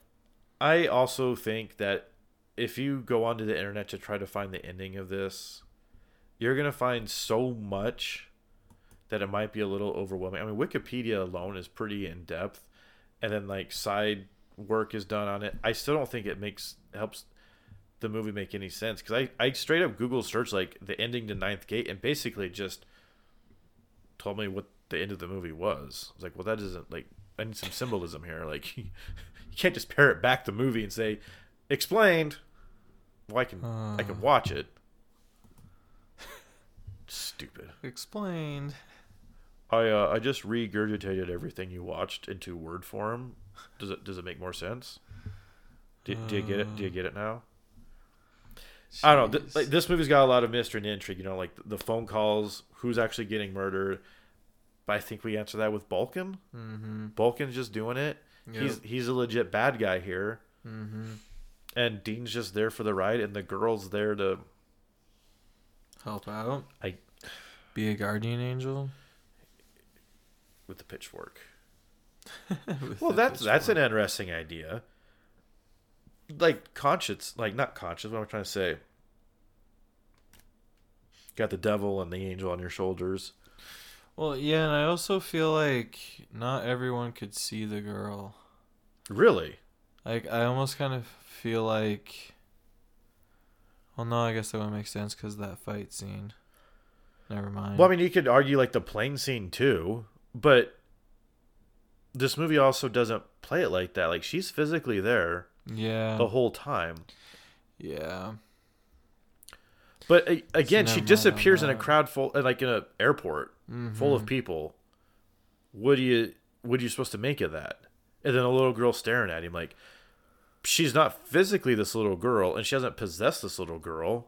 I also think that if you go onto the internet to try to find the ending of this, you're going to find so much that it might be a little overwhelming. I mean, Wikipedia alone is pretty in depth, and then like side work is done on it. I still don't think it makes helps the movie make any sense. Because I, I straight up Google searched like the ending to Ninth Gate and basically just told me what the end of the movie was. I was like, well, that isn't like, I need some symbolism here. Like, you can't just parrot back the movie and say, explained. Well, I can, uh, I can watch it. Stupid. Explained. I uh, I just regurgitated everything you watched into word form. Does it does it make more sense? Do, uh, do you get it? Do you get it now? Geez. I don't know. Th- like, this movie's got a lot of mystery and intrigue. You know, like the phone calls, who's actually getting murdered. But I think we answer that with Balkan. Mm-hmm. Balkan's just doing it. Yep. He's he's a legit bad guy here. Mm-hmm. And Dean's just there for the ride, and the girl's there to help out. I be a guardian angel. With the pitchfork. Well, the that's pitchfork. That's an interesting idea. Like conscience, like not conscience. What am I trying to say? Got the devil and the angel on your shoulders. Well, yeah, and I also feel like not everyone could see the girl. Really? Like I almost kind of feel like. Well, no, I guess that wouldn't make sense because of that fight scene. Never mind. Well, I mean, you could argue like the plane scene too. But this movie also doesn't play it like that. Like, she's physically there yeah. the whole time. Yeah. But, a, again, she disappears in a crowd full... Like, in an airport mm-hmm. full of people. What do you... What are you supposed to make of that? And then a little girl staring at him like, she's not physically this little girl, and she hasn't possessed this little girl.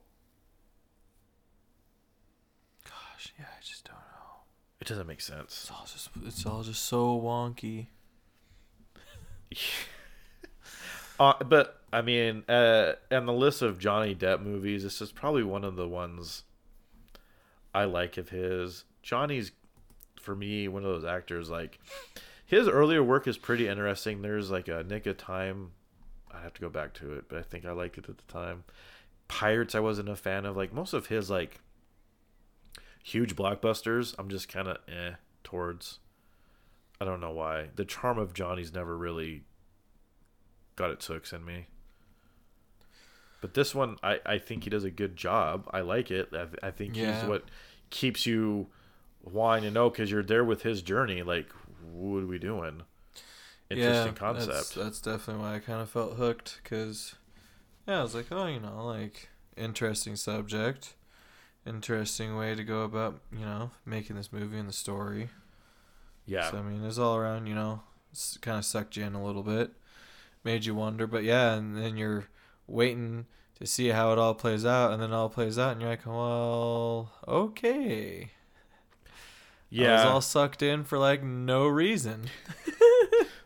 Gosh, yeah, I just don't... It doesn't make sense. It's all just, it's all just so wonky. uh, but, I mean, uh, and the list of Johnny Depp movies, this is probably one of the ones I like of his. Johnny's, for me, one of those actors, like, his earlier work is pretty interesting. There's, like, a Nick of Time. I have to go back to it, but I think I liked it at the time. Pirates, I wasn't a fan of. Like, most of his, like... huge blockbusters, I'm just kind of eh towards. I don't know why. The charm of Johnny's never really got its hooks in me. But this one, I, I think he does a good job. I like it. I, th- I think yeah. he's what keeps you wanting to know because you're there with his journey. Like, what are we doing? Interesting yeah, concept. That's, that's definitely why I kind of felt hooked because, yeah, I was like, oh, you know, like, interesting subject. Interesting way to go about, you know, making this movie and the story. Yeah. So, I mean, it's all around, you know, it's kind of sucked you in a little bit. Made you wonder, but yeah, and then you're waiting to see how it all plays out, and then it all plays out, and you're like, well, okay. Yeah. I was all sucked in for, like, no reason.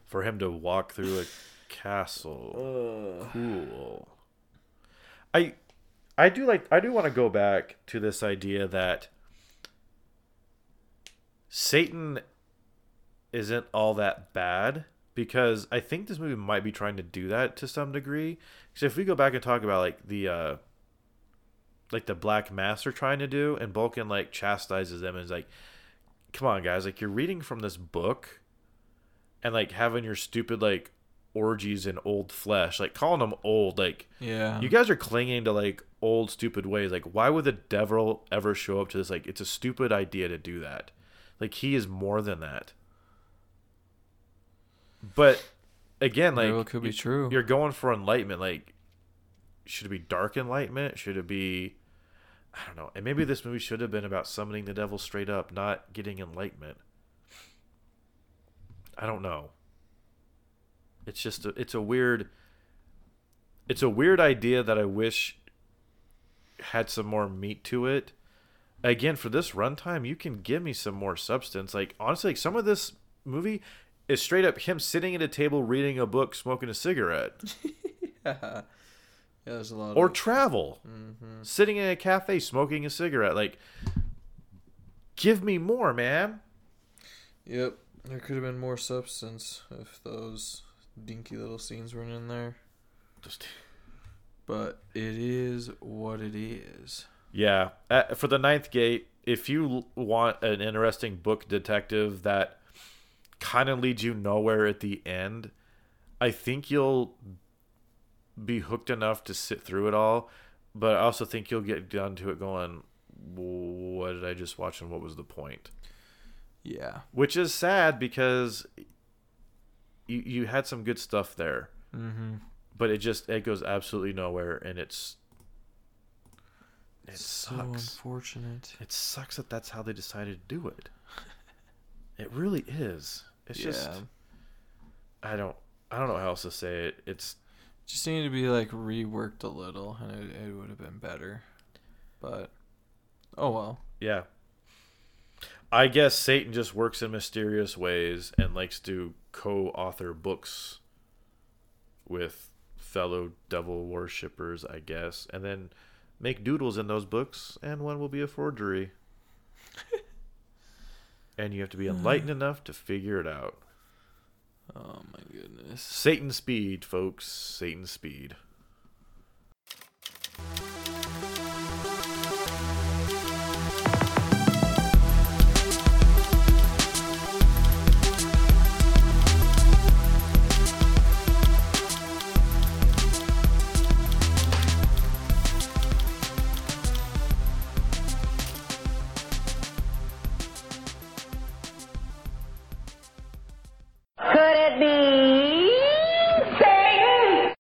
For him to walk through a castle. Ugh. Cool. I... I do like. I do want to go back to this idea that Satan isn't all that bad because I think this movie might be trying to do that to some degree. Because if we go back and talk about like the uh, like the Black Mass are trying to do, and Balkan like chastises them and is like, "Come on, guys! Like you're reading from this book, and like having your stupid like orgies in old flesh, like calling them old, like yeah, you guys are clinging to like." old stupid ways. Like why would the devil ever show up to this? Like it's a stupid idea to do that. Like he is more than that. But again, like it could be true. You're going for enlightenment. Like should it be dark enlightenment? Should it be I don't know. And maybe this movie should have been about summoning the devil straight up, not getting enlightenment. I don't know. It's just a, it's a weird it's a weird idea that I wish had some more meat to it. Again, for this runtime, you can give me some more substance. Like honestly, like some of this movie is straight up him sitting at a table reading a book, smoking a cigarette. yeah. yeah, there's a lot. Or of travel, mm-hmm. sitting in a cafe, smoking a cigarette. Like, give me more, man. Yep, there could have been more substance if those dinky little scenes weren't in there. Just. But it is what it is. Yeah. Uh, for The Ninth Gate, if you want an interesting book detective that kind of leads you nowhere at the end, I think you'll be hooked enough to sit through it all, but I also think you'll get down to it going, what did I just watch and what was the point? Yeah. Which is sad because you you had some good stuff there. Mm-hmm. But it just it goes absolutely nowhere, and it's it so sucks. Unfortunate. It sucks that that's how they decided to do it. It really is. It's yeah. just I don't I don't know how else to say it. It's just needed to be like reworked a little, and it, it would have been better. But oh well. Yeah. I guess Satan just works in mysterious ways and likes to co-author books with fellow devil worshippers, I guess, and then make doodles in those books, and one will be a forgery. And you have to be enlightened enough to figure it out. Oh my goodness. Satan speed, folks. Satan speed.